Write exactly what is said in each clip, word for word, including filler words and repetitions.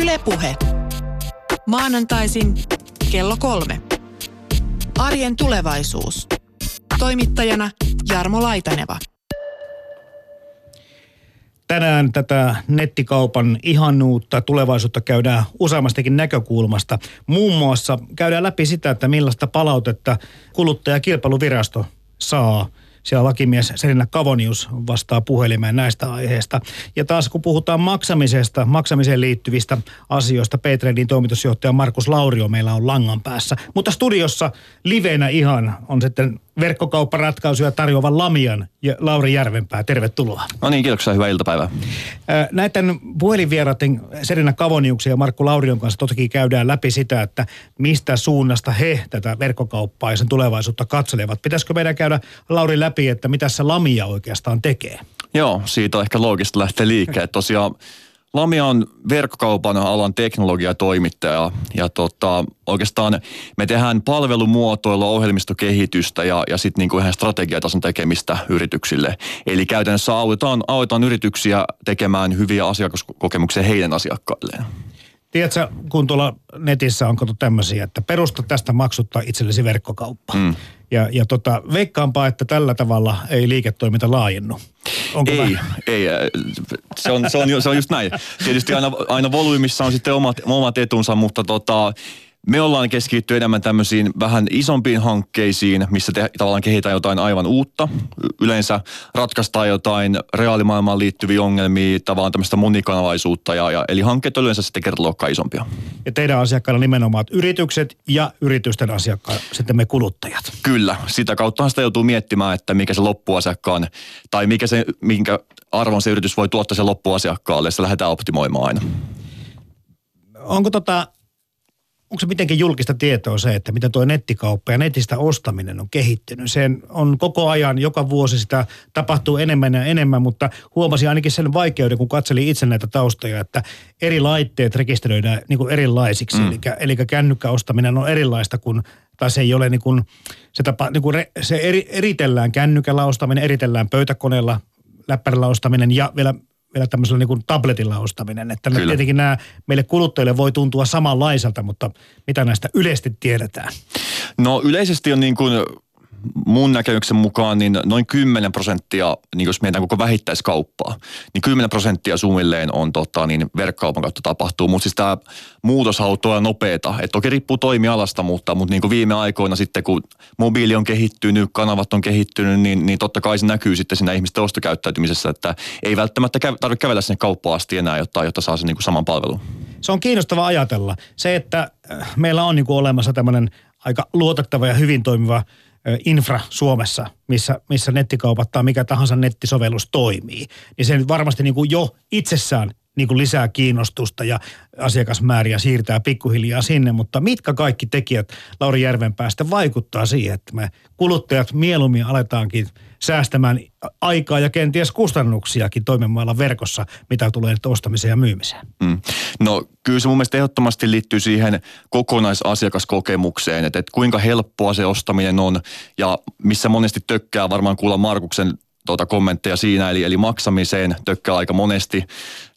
Yle Puhe. Maanantaisin kello kolme. Arjen tulevaisuus. Toimittajana Jarmo Laitaneva. Tänään tätä nettikaupan ihanuutta tulevaisuutta käydään useammastakin näkökulmasta. Muun muassa käydään läpi sitä, että millaista palautetta Kuluttaja- ja kilpailuvirasto saa. Siellä lakimies Serina Kavonius vastaa puhelimeen näistä aiheista. Ja taas kun puhutaan maksamisesta, maksamiseen liittyvistä asioista, Paytrailin toimitusjohtaja Markus Laurio meillä on langan päässä. Mutta studiossa livenä ihan on sitten verkkokaupparatkaisuja tarjoavan Lamian ja Lauri Järvenpää. Tervetuloa. No niin, kiitoksia. Hyvää iltapäivää. Näiden puhelinvieraiden Serina Kavoniuksen ja Markku Laurion kanssa toki käydään läpi sitä, että mistä suunnasta he tätä verkkokauppaa ja sen tulevaisuutta katselevat. Pitäisikö meidän käydä Lauri läpi, että mitä se Lamia oikeastaan tekee? Joo, siitä on ehkä loogista lähteä liikkeelle. Tosiaan Lamia on verkkokaupan alan teknologiatoimittaja ja tota, oikeastaan me tehdään palvelumuotoilla ohjelmistokehitystä ja, ja sitten niinku ihan strategiatason tekemistä yrityksille. Eli käytännössä autetaan, autetaan yrityksiä tekemään hyviä asiakaskokemuksia heidän asiakkailleen. Tiedätkö, kun tuolla netissä on katsottu tämmöisiä, että perusta tästä maksuttaa itsellesi verkkokauppa. Mm. Ja, ja tota, veikkaanpa, että tällä tavalla ei liiketoiminta laajennu. Onko ei, ei. Se on, se, on, se on just näin. Tietysti aina, aina volyymissa on sitten omat, omat etunsa, mutta tota, me ollaan keskitty enemmän tämmöisiin vähän isompiin hankkeisiin, missä te, tavallaan kehitetään jotain aivan uutta. Yleensä ratkaistaan jotain reaalimaailmaan liittyviä ongelmia, tavallaan tämmöistä monikanavaisuutta. Ja, ja, eli hankkeet on yleensä sitten kertaluokkaa isompia. Ja teidän asiakkailla nimenomaan yritykset ja yritysten asiakkailla sitten me kuluttajat. Kyllä, sitä kauttahan sitä joutuu miettimään, että mikä se loppuasiakkaan tai mikä se, minkä arvon se yritys voi tuottaa sen loppuasiakkaalle. Sitä lähdetään optimoimaan aina. Onko tota... Onko se mitenkin julkista tietoa se, että mitä tuo nettikauppa ja netistä ostaminen on kehittynyt? Sen on koko ajan, joka vuosi sitä tapahtuu enemmän ja enemmän, mutta huomasin ainakin sen vaikeuden, kun katselin itse näitä taustoja, että eri laitteet rekisteröidään niin kuin erilaisiksi. Mm. Eli, eli kännykkäostaminen on erilaista kuin, tai se ei ole niin kuin, se tapa, niin kuin re, se eri, eritellään kännykällä ostaminen, eritellään pöytäkoneella, läppärillä ostaminen ja vielä vielä tämmöisellä niin kuin tabletilla ostaminen. Että tietenkin nämä meille kuluttajille voi tuntua samanlaiselta, mutta mitä näistä yleisesti tiedetään? No yleisesti on niin kuin mun näkemyksen mukaan niin noin kymmenen prosenttia, niin jos mietitään koko vähittäiskauppaa, niin kymmenen prosenttia suunnilleen on tota, niin verkkokaupan kautta tapahtuu. Mutta siis tämä muutos on todella nopeata. Et toki riippuu toimialasta, mutta, mutta niin kuin viime aikoina sitten, kun mobiili on kehittynyt, kanavat on kehittynyt, niin, niin totta kai se näkyy sitten siinä ihmisten ostokäyttäytymisessä, että ei välttämättä kä- tarvitse kävellä sinne kauppaan asti enää, jotta, jotta saa sen niin kuin saman palvelun. Se on kiinnostavaa ajatella. Se, että meillä on niin kuin olemassa tämmöinen aika luotettava ja hyvin toimiva infra Suomessa, missä, missä nettikaupat tai mikä tahansa nettisovellus toimii, niin se nyt varmasti niin kuin jo itsessään niin kuin lisää kiinnostusta ja asiakasmääriä siirtää pikkuhiljaa sinne, mutta mitkä kaikki tekijät Lauri Järvenpäästä vaikuttaa siihen, että me kuluttajat mieluummin aletaankin säästämään aikaa ja kenties kustannuksiakin toimimalla verkossa, mitä tulee nyt ostamiseen ja myymiseen? Mm. No kyllä se mun mielestä ehdottomasti liittyy siihen kokonaisasiakaskokemukseen, että, että kuinka helppoa se ostaminen on ja missä monesti tökkää varmaan kuulla Markuksen tuota kommentteja siinä, eli, eli maksamiseen tökkää aika monesti.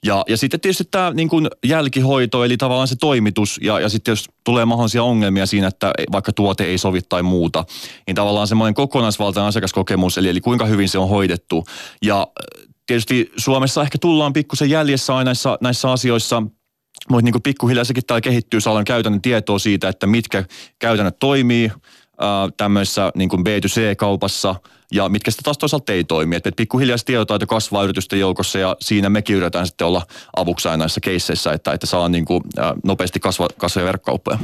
Ja, ja sitten tietysti tämä niin kuin jälkihoito, eli tavallaan se toimitus, ja, ja sitten jos tulee mahdollisia ongelmia siinä, että vaikka tuote ei sovi tai muuta, niin tavallaan semmoinen kokonaisvaltainen asiakaskokemus, eli, eli kuinka hyvin se on hoidettu. Ja tietysti Suomessa ehkä tullaan pikkusen jäljessä aina näissä, näissä asioissa, mutta niin kuin pikkuhiljaa sekin täällä kehittyy, saadaan käytännön tietoa siitä, että mitkä käytännöt toimii tämmöisessä niin kuin B kaksi C-kaupassa, ja mitkä sitä taas toisaalta ei toimi. Että pikkuhiljaa se tietotaito kasvaa yritysten joukossa, ja siinä mekin yritetään sitten olla avukseen näissä keisseissä, että, että saa niin kuin nopeasti kasva, kasvaa verkkokauppoja.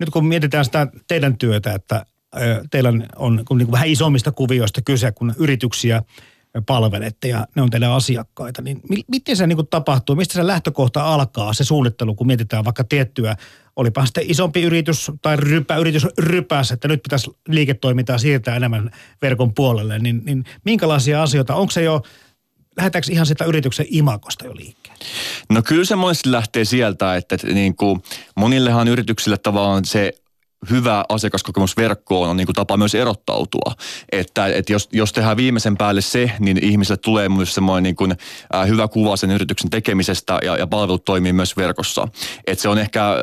Nyt kun mietitään sitä teidän työtä, että teillä on niin kuin vähän isommista kuvioista kyse, kun yrityksiä palvelette ja ne on teidän asiakkaita, niin miten se niin kuin tapahtuu, mistä se lähtökohta alkaa, se suunnittelu, kun mietitään vaikka tiettyä, olipa sitten isompi yritys tai rypä, yritys rypäs, että nyt pitäisi liiketoimintaa siirtää enemmän verkon puolelle, niin, niin minkälaisia asioita, onko se jo, lähdetäänkö ihan sitä yrityksen imagosta jo liikkeelle? No kyllä se monesti lähtee sieltä, että niin kuin monillehan yrityksille tavallaan se hyvä asiakaskokemus verkkoon on niin kuin tapa myös erottautua. Että, että jos, jos tehdään viimeisen päälle se, niin ihmisille tulee myös semmoinen niin kuin, äh, hyvä kuva sen yrityksen tekemisestä ja, ja palvelut toimii myös verkossa. Että se on ehkä,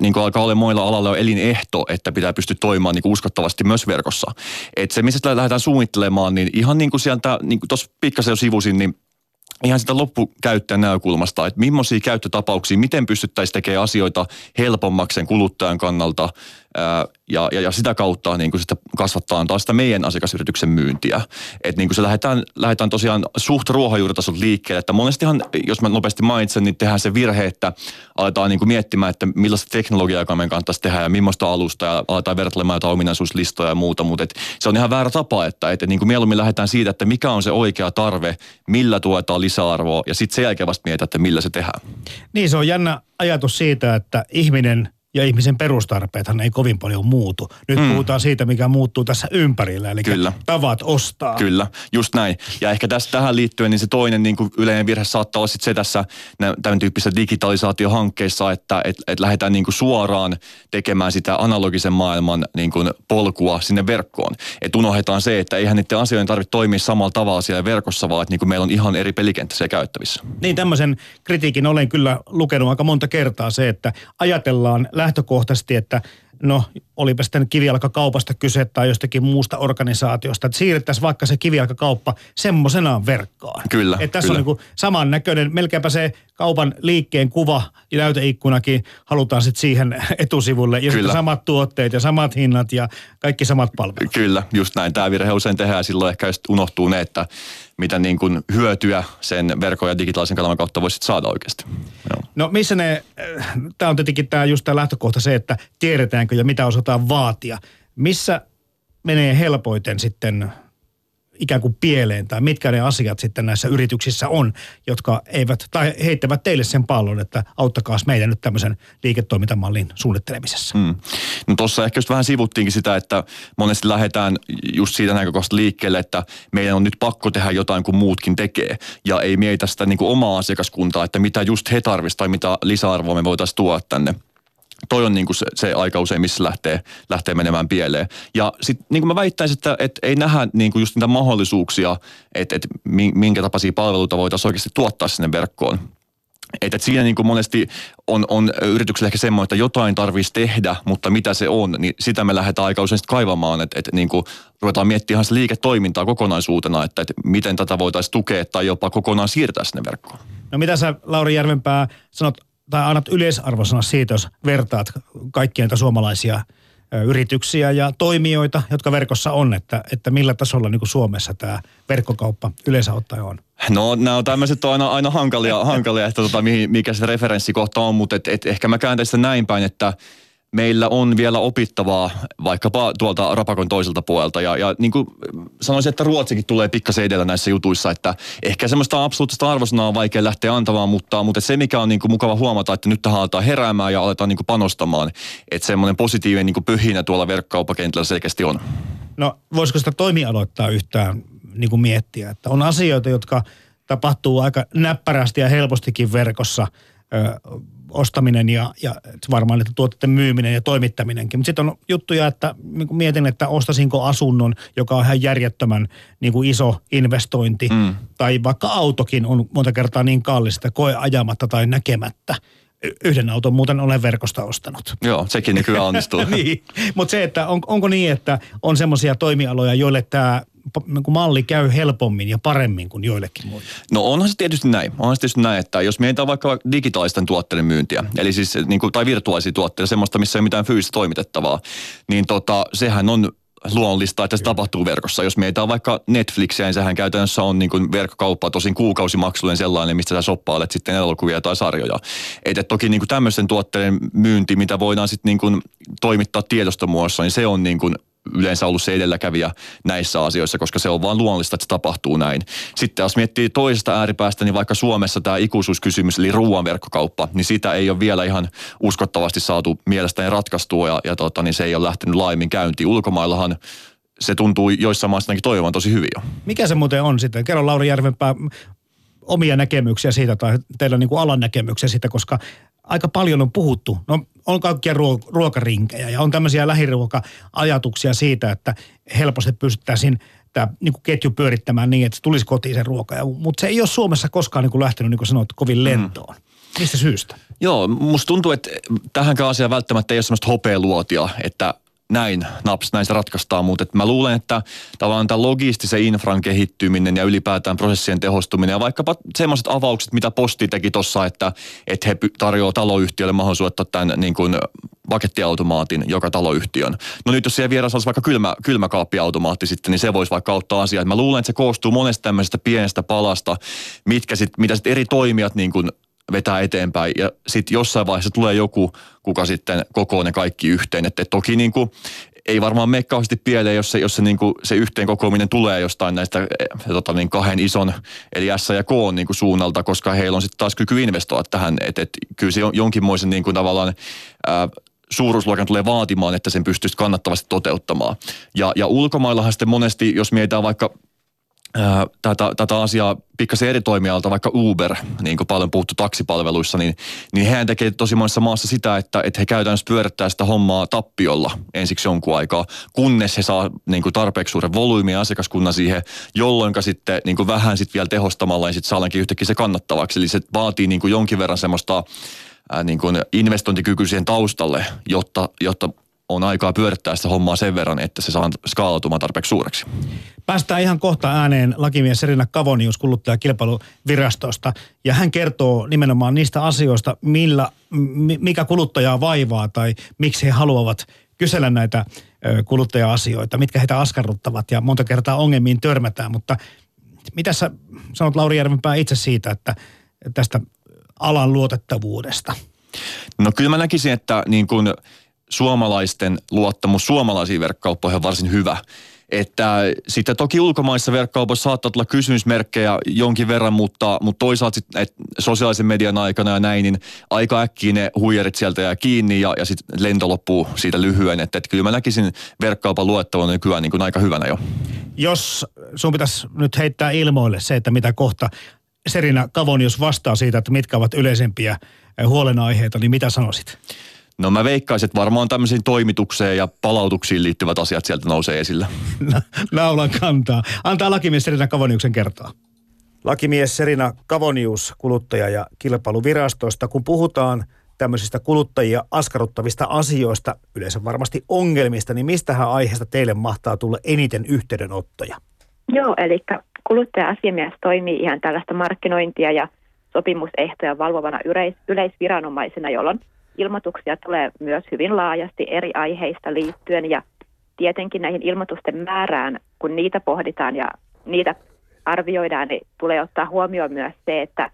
niin kuin alkaa olla monilla alalla on elinehto, että pitää pystyä toimimaan niin kuin uskottavasti myös verkossa. Että se, missä lähdetään suunnittelemaan, niin ihan niin kuin sieltä, niin kuin tuossa pikkasen jo sivusin, niin ihan sitä loppukäyttäjän näkökulmasta, että millaisia käyttötapauksia, miten pystyttäisiin tekemään asioita helpommaksi sen kuluttajan kannalta ää, ja, ja, ja sitä kautta niin kuin sitä kasvattaa taas sitä meidän asiakasyrityksen myyntiä. Että niin kuin se lähdetään, lähdetään tosiaan suht ruohonjuuritasolta liikkeelle, että monestihan, jos mä nopeasti mainitsen, niin tehdään se virhe, että aletaan niin kuin miettimään, että millaista teknologiaa meidän kannattaisi tehdä ja millaista alusta ja aletaan vertailemaan jotain ominaisuuslistoja ja muuta, mutta et se on ihan väärä tapa, että et, et niin kuin mieluummin lähdetään siitä, että mikä on se oikea tarve, millä tuetaan lisäarvoa ja sitten sen jälkeen vasta mietitään, että millä se tehdään. Niin, se on jännä ajatus siitä, että ihminen ja ihmisen perustarpeethan ei kovin paljon muutu. Nyt mm. puhutaan siitä, mikä muuttuu tässä ympärillä, eli Kyllä. tavat ostaa. Kyllä, just näin. Ja ehkä tässä, tähän liittyen niin se toinen niin kuin yleinen virhe saattaa olla sit se tässä tämän tyyppisissä digitalisaatiohankkeissa, että et, et lähdetään niin kuin suoraan tekemään sitä analogisen maailman niin kuin polkua sinne verkkoon. Et unohdetaan se, että eihän niiden asioiden tarvitse toimia samalla tavalla siellä verkossa, vaan että niin kuin meillä on ihan eri pelikenttä siellä käyttävissä. Niin, tämmöisen kritiikin olen kyllä lukenut aika monta kertaa se, että ajatellaan lähtökohtaisesti, että no olipa sitten kivijalkakaupasta kyse tai jostakin muusta organisaatiosta, että siirrettäisiin vaikka se kivijalkakauppa semmoisenaan verkkoon. Kyllä, että tässä kyllä. on niin kuin samannäköinen, melkeinpä se kaupan liikkeen kuva ja näyteikkunakin halutaan sitten siihen etusivulle ja sitten samat tuotteet ja samat hinnat ja kaikki samat palvelut. Kyllä, just näin. Tämä virhe usein tehdään silloin ehkä just unohtuu ne, että mitä niin kuin hyötyä sen verkon ja digitaalisen kanavan kautta voisit saada oikeasti. Joo. No missä ne, tämä on tietenkin tämä just tämä lähtökohta se, että tiedetäänkö ja mitä osataan vaatia. Missä menee helpoiten sitten ikään kuin pieleen tai mitkä ne asiat sitten näissä yrityksissä on, jotka eivät, tai heittävät teille sen pallon, että auttakaas meitä nyt tämmöisen liiketoimintamallin suunnittelemisessa. Mm. No tuossa ehkä just vähän sivuttiinkin sitä, että monesti lähdetään just siitä näkökulmasta liikkeelle, että meidän on nyt pakko tehdä jotain, kun muutkin tekee, ja ei mietitä sitä niin kuin omaa asiakaskuntaa, että mitä just he tarvitsevat tai mitä lisäarvoa me voitaisiin tuoda tänne. Toi on niin kuin se, se aika usein, missä lähtee, lähtee menemään pieleen. Ja sitten niin kuin mä väittäisin, että et ei nähdä niin kuin just niitä mahdollisuuksia, että et minkä tapaisia palveluita voitaisiin oikeasti tuottaa sinne verkkoon. Että et siinä niin kuin monesti on, on yrityksellä ehkä semmoinen, että jotain tarvitsisi tehdä, mutta mitä se on, niin sitä me lähdetään aika usein sitten kaivamaan, että et niin kuin ruvetaan miettimään ihan se liiketoimintaa kokonaisuutena, että et miten tätä voitaisiin tukea tai jopa kokonaan siirtää sinne verkkoon. No mitä sä, Lauri Järvenpää, sanot, tai annat yleisarvosana siitä, jos vertaat kaikkia näitä suomalaisia yrityksiä ja toimijoita, jotka verkossa on, että, että millä tasolla niin kuin Suomessa tämä verkkokauppa yleensä ottaen on? No nämä on tämmöiset aina, aina hankalia, hankalia että tota, mikä se referenssikohta on, mutta et, et ehkä mä kääntäisin sitä näin päin, että meillä on vielä opittavaa vaikkapa tuolta rapakon toiselta puolelta ja, ja niin kuin sanoisin, että Ruotsikin tulee pikkasen edellä näissä jutuissa, että ehkä semmoista absoluuttista arvosanaa on vaikea lähteä antamaan, mutta, mutta se mikä on niin kuin mukava huomata, että nyt tähän aletaan heräämään ja aletaan niin kuin panostamaan, että semmoinen positiivinen niin kuin pyhinä tuolla verkkokauppakentällä selkeästi on. No voisiko sitä toimialoittaa yhtään niin kuin miettiä, että on asioita, jotka tapahtuu aika näppärästi ja helpostikin verkossa, ö, ostaminen ja, ja varmaan niitä tuotteiden myyminen ja toimittaminenkin. Mutta sitten on juttuja, että mietin, että ostaisinko asunnon, joka on ihan järjettömän niin kuin iso investointi. Mm. Tai vaikka autokin on monta kertaa niin kallista, koe ajamatta tai näkemättä. Yhden auton muuten olen verkosta ostanut. Joo, sekin nykyään onnistuu. Niin. Mutta se, että on, onko niin, että on semmoisia toimialoja, joille tämä malli käy helpommin ja paremmin kuin joillekin muille. No onhan se tietysti näin. Onhan se tietysti näin, että jos mietitään vaikka digitaalisten tuotteiden myyntiä, eli siis niin kuin, tai virtuaalisia tuotteita, semmoista, missä ei ole mitään fyysistä toimitettavaa, niin tota, sehän on luonnollista, että se tapahtuu verkossa. Jos meitä on vaikka Netflixiä, niin sehän käytännössä on niin kuin verkkokauppaa tosin kuukausimaksullinen sellainen, mistä sä shoppailet sitten elokuvia tai sarjoja. Että toki niin kuin tämmöisten tuotteiden myynti, mitä voidaan sitten niin kuin toimittaa tiedostomuodossa, niin se on niin kuin yleensä ollut se edelläkävijä näissä asioissa, koska se on vaan luonnollista, että se tapahtuu näin. Sitten jos miettii toisesta ääripäästä, niin vaikka Suomessa tämä ikuisuuskysymys, eli ruoan verkkokauppa, niin sitä ei ole vielä ihan uskottavasti saatu mielestäni ratkaistua, ja, ja tota, niin se ei ole lähtenyt laajemmin käyntiin. Ulkomaillahan se tuntuu joissain maissa toivomaan tosi hyvin jo. Mikä se muuten on sitten? Kerro Lauri Järvenpää omia näkemyksiä siitä, tai teillä on niin kuin alan näkemyksiä siitä, koska aika paljon on puhuttu. No on kaikkia ruo- ruokarinkejä ja on tämmöisiä lähiruoka-ajatuksia siitä, että helposti pystyttäisiin tämä niin kuin ketju pyörittämään niin, että se tulisi kotiin se ruoka. Ja, mutta se ei ole Suomessa koskaan niin kuin lähtenyt, niin kuin sanoit, kovin lentoon. Mm. Mistä syystä? Joo, musta tuntuu, että tähänkään asiaan välttämättä ei ole semmoista hopealuotia, että näin naps, näin se ratkaistaan, mutta mä luulen, että tavallaan tämä logistisen infran kehittyminen ja ylipäätään prosessien tehostuminen ja vaikkapa sellaiset avaukset, mitä Posti teki tuossa, että, että he tarjoaa taloyhtiölle mahdollisuutta tämän niin kuin pakettiautomaatin joka taloyhtiön. No nyt jos siellä vieressä olisi vaikka kylmä, kylmäkaappiautomaatti sitten, niin se voisi vaikka auttaa asiaa. Mä luulen, että se koostuu monesta tämmöisestä pienestä palasta, mitkä sit, mitä sitten eri toimijat niin kuin vetää eteenpäin ja sitten jossain vaiheessa tulee joku, kuka sitten kokoo ne kaikki yhteen. Että toki niin kuin, ei varmaan mene kauheasti pieleen, jos se, jos se, niin kuin, se yhteen kokoaminen tulee jostain näistä tota niin, kahden ison, eli S ja K niin kuin suunnalta, koska heillä on sitten taas kyky investoida tähän. Että et, kyllä se jonkinmoisen niin kuin, tavallaan ää, suuruusluokan tulee vaatimaan, että sen pystyisi kannattavasti toteuttamaan. Ja, ja ulkomaillahan sitten monesti, jos mietitään vaikka Tätä, tätä asiaa pikkasen eri toimialalta, vaikka Uber, niin kuin paljon puhuttu taksipalveluissa, niin, niin hehän tekee tosi monessa maassa sitä, että, että he käytännössä pyörittää sitä hommaa tappiolla ensiksi jonkun aikaa, kunnes he saa niin kuin tarpeeksi suuren volyymin ja asiakaskunnan siihen, jolloin sitten niin kuin vähän sitten vielä tehostamalla, niin sitten saadaankin yhtäkkiä se kannattavaksi. Eli se vaatii niin kuin jonkin verran semmoista äh, niin kuin investointikykyä siihen taustalle, jotta, jotta on aikaa pyörittää sitä hommaa sen verran, että se saa skaalautumaan tarpeeksi suureksi. Päästään ihan kohta ääneen lakimies Serina Kavonius Kuluttaja- ja kilpailuvirastosta. Ja hän kertoo nimenomaan niistä asioista, millä, mikä kuluttajaa vaivaa tai miksi he haluavat kysellä näitä kuluttaja-asioita, mitkä heitä askarruttavat ja monta kertaa ongelmiin törmätään. Mutta mitä sä sanot, Lauri Järvenpää, itse siitä, että tästä alan luotettavuudesta? No kyllä mä näkisin, että niin kun suomalaisten luottamus suomalaisiin verkkokauppoihin on varsin hyvä. Että sitten toki ulkomaissa verkkokaupoissa saattaa tulla kysymysmerkkejä jonkin verran, mutta, mutta toisaalta sitten sosiaalisen median aikana ja näin, niin aika äkkiä ne huijarit sieltä jää kiinni ja, ja sitten lento loppuu siitä lyhyen. Että et kyllä mä näkisin verkkokaupan luettavan nykyään niin kuin aika hyvänä jo. Jos sun pitäisi nyt heittää ilmoille se, että mitä kohta Serina Kavonius vastaa siitä, että mitkä ovat yleisempiä huolenaiheita, niin mitä sanoisit? No mä veikkaisin, että varmaan tämmöisiin toimitukseen ja palautuksiin liittyvät asiat sieltä nousee esille. Naulan kantaa. Antaa lakimies Serina Kavoniuksen kertoa. Lakimies Serina Kavonius Kuluttaja- ja kilpailuvirastosta. Kun puhutaan tämmöisistä kuluttajia askarruttavista asioista, yleensä varmasti ongelmista, niin mistähän aiheesta teille mahtaa tulla eniten yhteydenottoja? Joo, eli kuluttaja-asiamies toimii ihan tällaista markkinointia ja sopimusehtoja valvovana yleis- yleisviranomaisena, jolloin ilmoituksia tulee myös hyvin laajasti eri aiheista liittyen ja tietenkin näihin ilmoitusten määrään, kun niitä pohditaan ja niitä arvioidaan, niin tulee ottaa huomioon myös se, että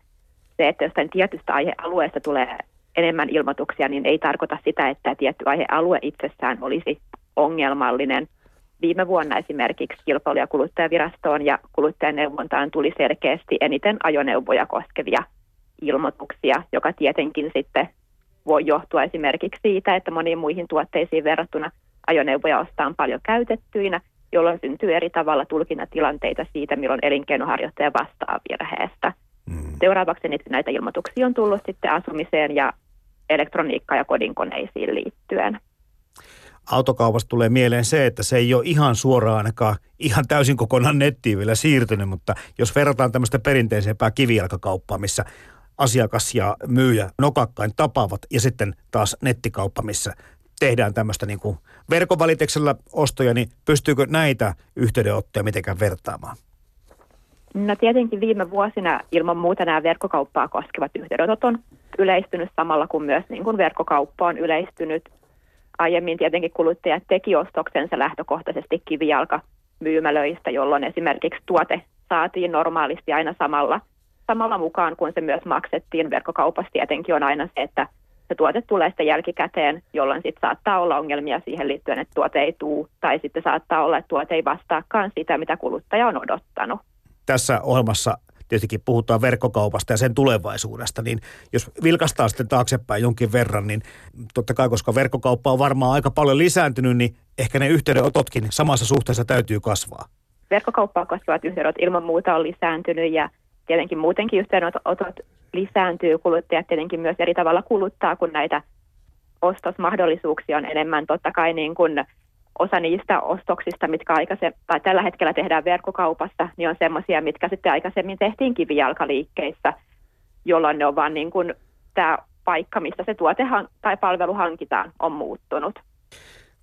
se, että jostain tietystä aihealueesta tulee enemmän ilmoituksia, niin ei tarkoita sitä, että tietty aihealue itsessään olisi ongelmallinen. Viime vuonna esimerkiksi kilpailu- ja kuluttajavirastoon ja kuluttajaneuvontaan tuli selkeästi eniten ajoneuvoja koskevia ilmoituksia, joka tietenkin sitten voi johtua esimerkiksi siitä, että moniin muihin tuotteisiin verrattuna ajoneuvoja ostaan paljon käytettyinä, jolloin syntyy eri tavalla tulkinnatilanteita siitä, milloin elinkeinoharjoittaja vastaa virheestä. Mm. Seuraavaksi näitä ilmoituksia on tullut sitten asumiseen ja elektroniikkaan ja kodinkoneisiin liittyen. Autokaupasta tulee mieleen se, että se ei ole ihan suoraan ainakaan ihan täysin kokonaan nettiin vielä siirtynyt, mutta jos verrataan tämmöistä perinteisempää kivijalkakauppaa, missä asiakas ja myyjä nokakkain tapaavat ja sitten taas nettikauppa, missä tehdään tämmöistä niin kuin verkon väliteksellä ostoja, niin pystyykö näitä yhteydenottoja mitenkään vertaamaan? No tietenkin viime vuosina ilman muuta nämä verkkokauppaa koskevat yhteydenotot on yleistynyt samalla kuin myös niin kuin verkkokauppa on yleistynyt. Aiemmin tietenkin kuluttajat teki ostoksensa lähtökohtaisesti kivijalkamyymälöistä, jolloin esimerkiksi tuote saatiin normaalisti aina samalla Samalla mukaan, kun se myös maksettiin. Verkkokaupassa tietenkin on aina se, että se tuote tulee sitten jälkikäteen, jolloin sitten saattaa olla ongelmia siihen liittyen, että tuote ei tule, tai sitten saattaa olla, että tuote ei vastaakaan sitä, mitä kuluttaja on odottanut. Tässä ohjelmassa tietenkin puhutaan verkkokaupasta ja sen tulevaisuudesta, niin jos vilkaistaan sitten taaksepäin jonkin verran, niin totta kai, koska verkkokauppa on varmaan aika paljon lisääntynyt, niin ehkä ne yhteydenototkin samassa suhteessa täytyy kasvaa. Verkkokauppaa koskevat yhteydenotot ilman muuta on lisääntynyt ja tietenkin muutenkin yhteydenotot lisääntyy, kuluttajat tietenkin myös eri tavalla kuluttaa, kun näitä ostosmahdollisuuksia on enemmän. Totta kai niin kuin osa niistä ostoksista, mitkä aikaisemmin, tai tällä hetkellä tehdään verkkokaupassa, niin on semmoisia, mitkä sitten aikaisemmin tehtiin kivijalkaliikkeissä, jolloin ne on vaan niin kuin tämä paikka, mistä se tuote tai palvelu hankitaan, on muuttunut.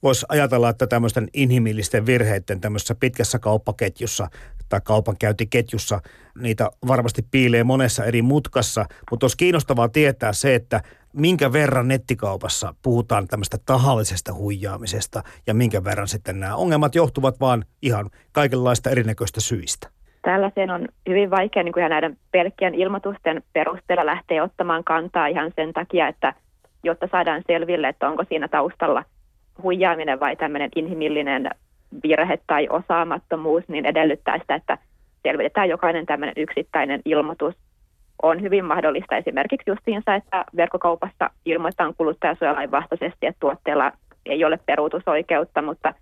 Voisi ajatella, että tämmöisten inhimillisten virheiden tämmöisessä pitkässä kauppaketjussa tai kaupankäyntiketjussa, niitä varmasti piilee monessa eri mutkassa, mutta olisi kiinnostavaa tietää se, että minkä verran nettikaupassa puhutaan tämmöistä tahallisesta huijaamisesta ja minkä verran sitten nämä ongelmat johtuvat vaan ihan kaikenlaista erinäköistä syistä. Tällaiseen on hyvin vaikea niin kuin näiden pelkkien ilmoitusten perusteella lähteä ottamaan kantaa ihan sen takia, että jotta saadaan selville, että onko siinä taustalla huijaaminen vai tämmöinen inhimillinen virhe tai osaamattomuus, niin edellyttää sitä, että selvitetään jokainen tämmöinen yksittäinen ilmoitus. On hyvin mahdollista esimerkiksi justiinsa, että verkkokaupassa ilmoitetaan kuluttajasuojalain vastaisesti, että tuotteella ei ole peruutusoikeutta, mutta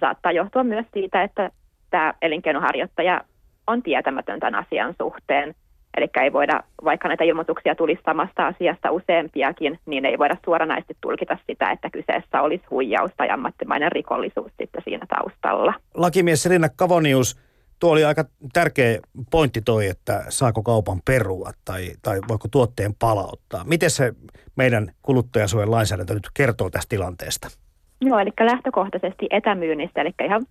saattaa johtua myös siitä, että tämä elinkeinoharjoittaja on tietämätön tämän asian suhteen. Eli ei voida, vaikka näitä ilmoituksia tulisi samasta asiasta useampiakin, niin ei voida suoranaisesti tulkita sitä, että kyseessä olisi huijaus tai ammattimainen rikollisuus sitten siinä taustalla. Lakimies Serina Kavonius, tuo oli aika tärkeä pointti toi, että saako kaupan perua tai, tai voiko tuotteen palauttaa. Miten se meidän kuluttajansuojan lainsäädäntö nyt kertoo tästä tilanteesta? Joo, eli lähtökohtaisesti etämyynnistä, eli ihan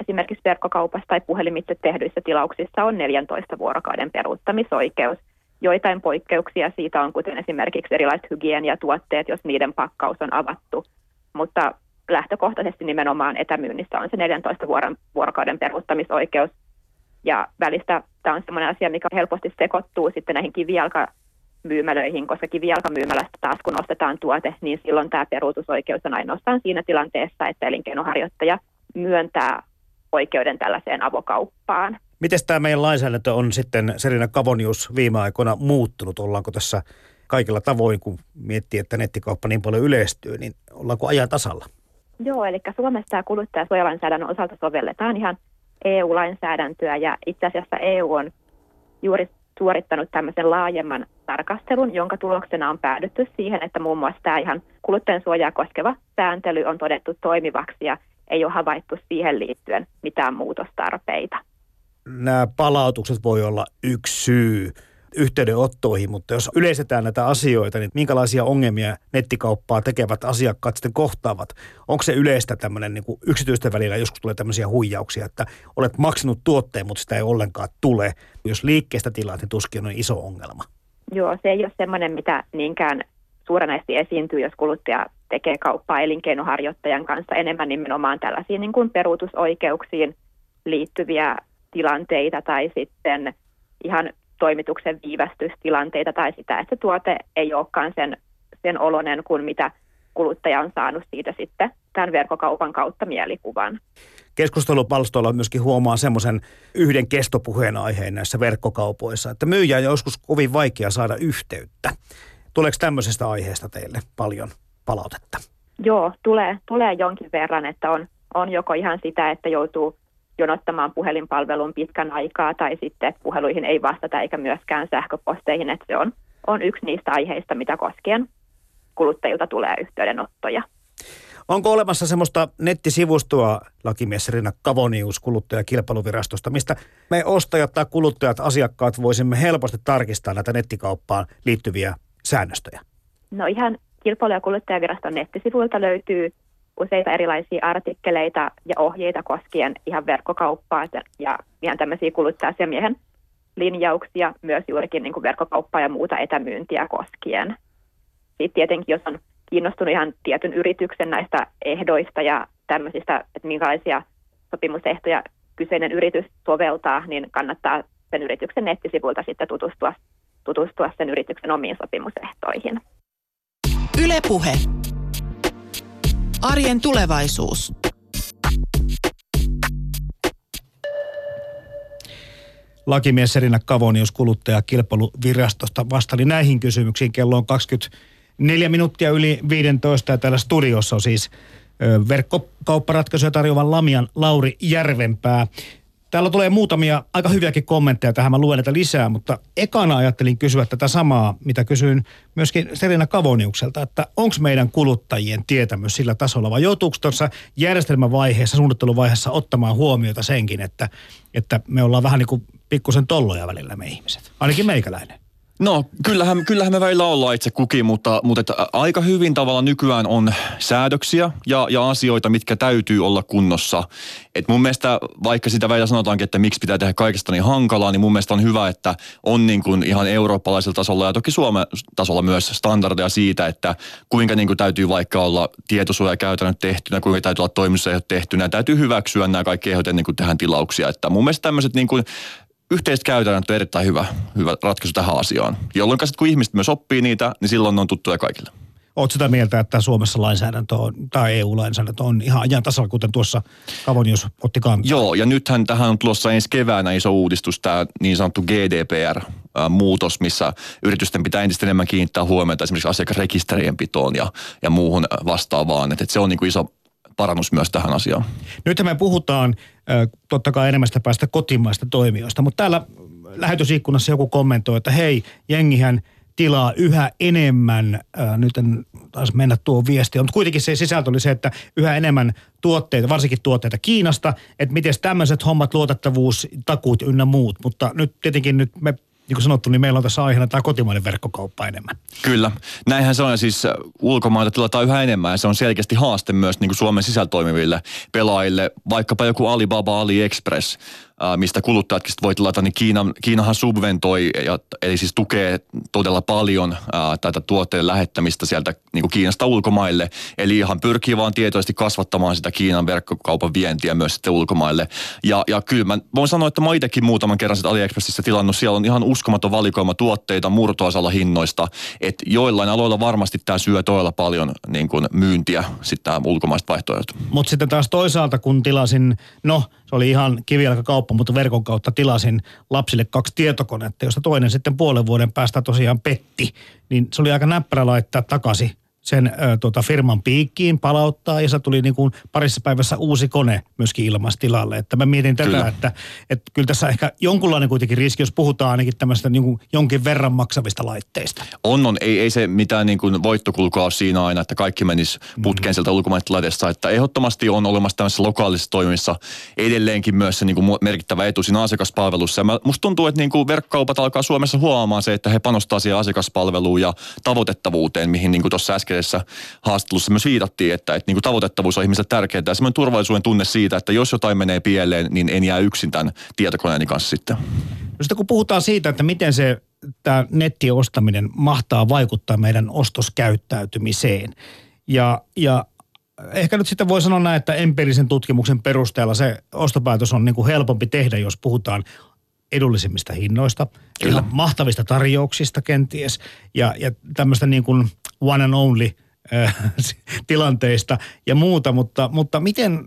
esimerkiksi verkkokaupassa tai puhelimitse tehdyissä tilauksissa on neljäntoista vuorokauden peruuttamisoikeus. Joitain poikkeuksia siitä on, kuten esimerkiksi erilaiset hygieniatuotteet, jos niiden pakkaus on avattu. Mutta lähtökohtaisesti nimenomaan etämyynnissä on se neljäntoista vuorokauden peruuttamisoikeus. Ja välistä tämä on sellainen asia, mikä helposti sekoittuu sitten näihin kivijalkamyymälöihin, koska kivijalkamyymälästä taas kun ostetaan tuote, niin silloin tämä peruutusoikeus on ainoastaan siinä tilanteessa, että elinkeinoharjoittaja myöntää oikeuden tällaiseen avokauppaan. Miten tämä meidän lainsäädäntö on sitten, Serina Kavonius, viime aikoina muuttunut? Ollaanko tässä kaikilla tavoin, kun miettii, että nettikauppa niin paljon yleistyy, niin ollaanko ajan tasalla? Joo, eli Suomessa tämä kuluttajasuojalainsäädännön osalta sovelletaan ihan E U-lainsäädäntöä, ja itse asiassa E U on juuri suorittanut tämmöisen laajemman tarkastelun, jonka tuloksena on päädytty siihen, että muun muassa tämä ihan kuluttajansuojaa koskeva sääntely on todettu toimivaksi, ja ei ole havaittu siihen liittyen mitään muutostarpeita. Nämä palautukset voi olla yksi syy yhteydenottoihin, mutta jos yleistetään näitä asioita, niin minkälaisia ongelmia nettikauppaa tekevät asiakkaat sitten kohtaavat? Onko se yleistä tämmöinen niin kuin yksityisten välillä joskus tulee tämmöisiä huijauksia, että olet maksanut tuotteen, mutta sitä ei ollenkaan tule? Jos liikkeestä tilaat, niin tuskin on iso ongelma. Joo, se ei ole semmoinen, mitä niinkään suoranaisesti esiintyy, jos kuluttaja tekee kauppaa elinkeinoharjoittajan kanssa, enemmän nimenomaan tällaisiin niin kuin peruutusoikeuksiin liittyviä tilanteita tai sitten ihan toimituksen viivästystilanteita tai sitä, että tuote ei olekaan sen, sen oloinen kuin mitä kuluttaja on saanut siitä sitten tämän verkkokaupan kautta mielikuvan. Keskustelupalstoilla myöskin huomaa semmoisen yhden kestopuheen aiheen näissä verkkokaupoissa, että myyjä on joskus kovin vaikea saada yhteyttä. Tuleeko tämmöisestä aiheesta teille paljon palautetta? Joo, tulee, tulee jonkin verran, että on, on joko ihan sitä, että joutuu jonottamaan puhelinpalvelun pitkän aikaa tai sitten, että puheluihin ei vastata eikä myöskään sähköposteihin, että se on, on yksi niistä aiheista, mitä koskien kuluttajilta tulee yhteydenottoja. Onko olemassa semmoista nettisivustoa, lakimies Serina Kavonius Kuluttaja- ja kilpailuvirastosta, mistä me ostajat tai kuluttajat, asiakkaat voisimme helposti tarkistaa näitä nettikauppaan liittyviä säännöstöjä? No ihan Kilpailu- ja kuluttajaviraston nettisivuilta löytyy useita erilaisia artikkeleita ja ohjeita koskien ihan verkkokauppaa ja ihan tämmöisiä kuluttaja-asiamiehen linjauksia myös juurikin niin kuin verkkokauppaa ja muuta etämyyntiä koskien. Sitten tietenkin, jos on kiinnostunut ihan tietyn yrityksen näistä ehdoista ja tämmöisistä, että minkälaisia sopimusehtoja kyseinen yritys soveltaa, niin kannattaa sen yrityksen nettisivuilta sitten tutustua, tutustua sen yrityksen omiin sopimusehtoihin. Yle Puhe. Arjen tulevaisuus. Lakimies Serina Kavonius Kuluttaja- ja kilpailuvirastosta vastaili näihin kysymyksiin. Kello on kaksikymmentäneljä minuuttia yli viisitoista ja täällä studiossa on siis verkkokaupparatkaisuja tarjoavan Lamian Lauri Järvenpää. Täällä tulee muutamia aika hyviäkin kommentteja tähän, mä luen näitä lisää, mutta ekana ajattelin kysyä tätä samaa, mitä kysyin myöskin Serina Kavoniukselta, että onko meidän kuluttajien tietämys sillä tasolla vai joutuuko tuossa järjestelmävaiheessa, suunnitteluvaiheessa ottamaan huomiota senkin, että, että me ollaan vähän niin kuin pikkusen tolloja välillä me ihmiset, ainakin meikäläinen. No, kyllähän, kyllähän me välillä ollaan itse kukin, mutta, mutta et aika hyvin tavalla nykyään on säädöksiä ja, ja asioita, mitkä täytyy olla kunnossa. Et mun mielestä, vaikka sitä välillä sanotaankin, että miksi pitää tehdä kaikesta niin hankalaa, niin mun mielestä on hyvä, että on niin kuin ihan eurooppalaisella tasolla ja toki Suomen tasolla myös standardeja siitä, että kuinka niin kuin täytyy vaikka olla tietosuojakäytännöt tehtynä, kuinka täytyy olla toimitusehdot tehtynä. Täytyy hyväksyä nämä kaikki ehdot ennen kuin tehdään tilauksia. Että mun mielestä tämmöiset niin kuin yhteiset käytännöt on erittäin hyvä, hyvä ratkaisu tähän asiaan, jolloin sitten kun ihmiset myös oppii niitä, niin silloin ne on tuttuja kaikille. Oletko sitä mieltä, että Suomessa lainsäädäntö on, tai E U-lainsäädäntö on ihan ajan tasalla, kuten tuossa Kavonius otti kantaa? Joo, ja nythän tähän on tulossa ensi keväänä iso uudistus, tämä niin sanottu G D P R-muutos, missä yritysten pitää entistä enemmän kiinnittää huomiota esimerkiksi asiakasrekisterien pitoon ja, ja muuhun vastaavaan. Että et se on niinku iso parannus myös tähän asiaan. Nyt me puhutaan totta kai enemmän sitä päästä kotimaista toimijoista, mutta täällä lähetysikkunassa joku kommentoi, että hei, jengihän tilaa yhä enemmän, nyt en taas mennä tuo viestiä, mutta kuitenkin se sisältö oli se, että yhä enemmän tuotteita, varsinkin tuotteita Kiinasta, että miten tämmöiset hommat, luotettavuus, takuut ynnä muut, mutta nyt tietenkin nyt me niin kuin sanottu, niin meillä on tässä aiheena tämä kotimainen verkkokauppa enemmän. Kyllä. Näinhän se on, ja siis ulkomailta tilataan yhä enemmän, ja se on selkeästi haaste myös niin kuin Suomen sisällä toimiville pelaajille, vaikkapa joku Alibaba, AliExpress, mistä kuluttajatkin voi tilata, niin Kiina, Kiinahan subventoi, ja, eli siis tukee todella paljon ää, tätä tuotteiden lähettämistä sieltä niin kuin Kiinasta ulkomaille. Eli ihan pyrkii vaan tietoisesti kasvattamaan sitä Kiinan verkkokaupan vientiä myös sitten ulkomaille. Ja, ja kyllä mä voin sanoa, että mä itsekin muutaman kerran sitten AliExpressissa tilannut, siellä on ihan uskomaton valikoima tuotteita murtoasalla hinnoista, että joillain aloilla varmasti tämä syö todella paljon niin kuin myyntiä sitten tämä ulkomaiset vaihtoehdot. Mutta sitten taas toisaalta, kun tilasin, no se oli ihan kivijalkakauppa, mutta verkon kautta tilasin lapsille kaksi tietokonetta, josta toinen sitten puolen vuoden päästä tosiaan petti. Niin se oli aika näppärä laittaa takaisin sen ö, tuota, firman piikkiin, palauttaa, ja se tuli niin kuin parissa päivässä uusi kone myöskin ilmais tilalle. Että mä mietin tätä, kyllä. että, että kyllä tässä ehkä jonkunlainen kuitenkin riski, jos puhutaan ainakin tämmöistä niin kuin jonkin verran maksavista laitteista. On, on. Ei, ei se mitään niin kuin voittokulkua ole siinä aina, että kaikki menisi putkeen mm. sieltä ulkomaista laitteesta. Että ehdottomasti on olemassa tämmöisessä lokaalisessa toimissa edelleenkin myös se niin kuin merkittävä etu siinä asiakaspalvelussa. Ja mä, musta tuntuu, että niin kuin verkkokaupat alkaa Suomessa huomaamaan se, että he panostaa siihen asiakaspalveluun ja tavoitettavuuteen, mihin niin kuin tuossa äsken haastattelussa myös viitattiin, että, että niin kuin tavoitettavuus on ihmiselle tärkeää. Ja semmoinen turvallisuuden tunne siitä, että jos jotain menee pieleen, niin en jää yksin tämän tietokoneeni kanssa sitten. No sitten kun puhutaan siitä, että miten se tämä nettien ostaminen mahtaa vaikuttaa meidän ostoskäyttäytymiseen. Ja, ja ehkä nyt sitten voi sanoa näin, että empiirisen tutkimuksen perusteella se ostopäätös on niin kuin helpompi tehdä, jos puhutaan edullisimmista hinnoista, kyllä, mahtavista tarjouksista kenties ja, ja tämmöistä niin kuin one and only äh, tilanteista ja muuta, mutta, mutta miten,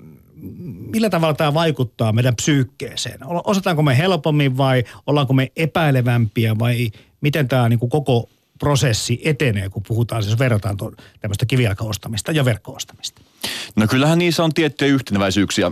millä tavalla tämä vaikuttaa meidän psyykkeeseen? Osataanko me helpommin vai ollaanko me epäilevämpiä vai miten tämä niin kuin koko prosessi etenee, kun puhutaan, siis verrataan tämmöistä kivijalkaostamista ja verkko-ostamista? No kyllähän niissä on tiettyjä yhteneväisyyksiä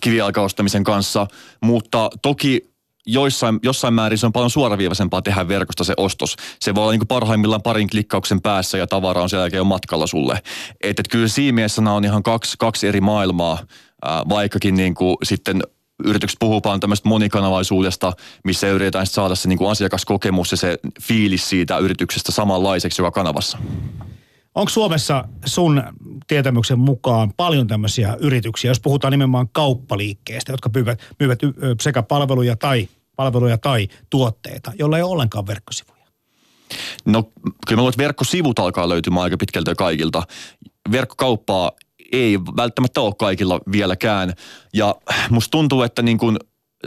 kivijalkaostamisen kanssa, mutta toki Joissain, jossain määrin se on paljon suoraviivaisempaa tehdä verkosta se ostos. Se voi olla niin kuin parhaimmillaan parin klikkauksen päässä ja tavara on sen jälkeen jo matkalla sulle. Että et kyllä siinä mielessä nämä on ihan kaksi, kaksi eri maailmaa, ää, vaikkakin niin kuin sitten yritykset puhutaan tämmöistä monikanavaisuudesta, missä yritetään saada se niin kuin asiakaskokemus ja se fiilis siitä yrityksestä samanlaiseksi joka kanavassa. Onko Suomessa sun tietämyksen mukaan paljon tämmöisiä yrityksiä, jos puhutaan nimenomaan kauppaliikkeistä, jotka myyvät, myyvät sekä palveluja tai, palveluja tai tuotteita, joilla ei ole ollenkaan verkkosivuja? No kyllä mä luulen, että verkkosivut alkaa löytymään aika pitkältä jo kaikilta. Verkkokauppaa ei välttämättä ole kaikilla vieläkään. Ja musta tuntuu, että niin kun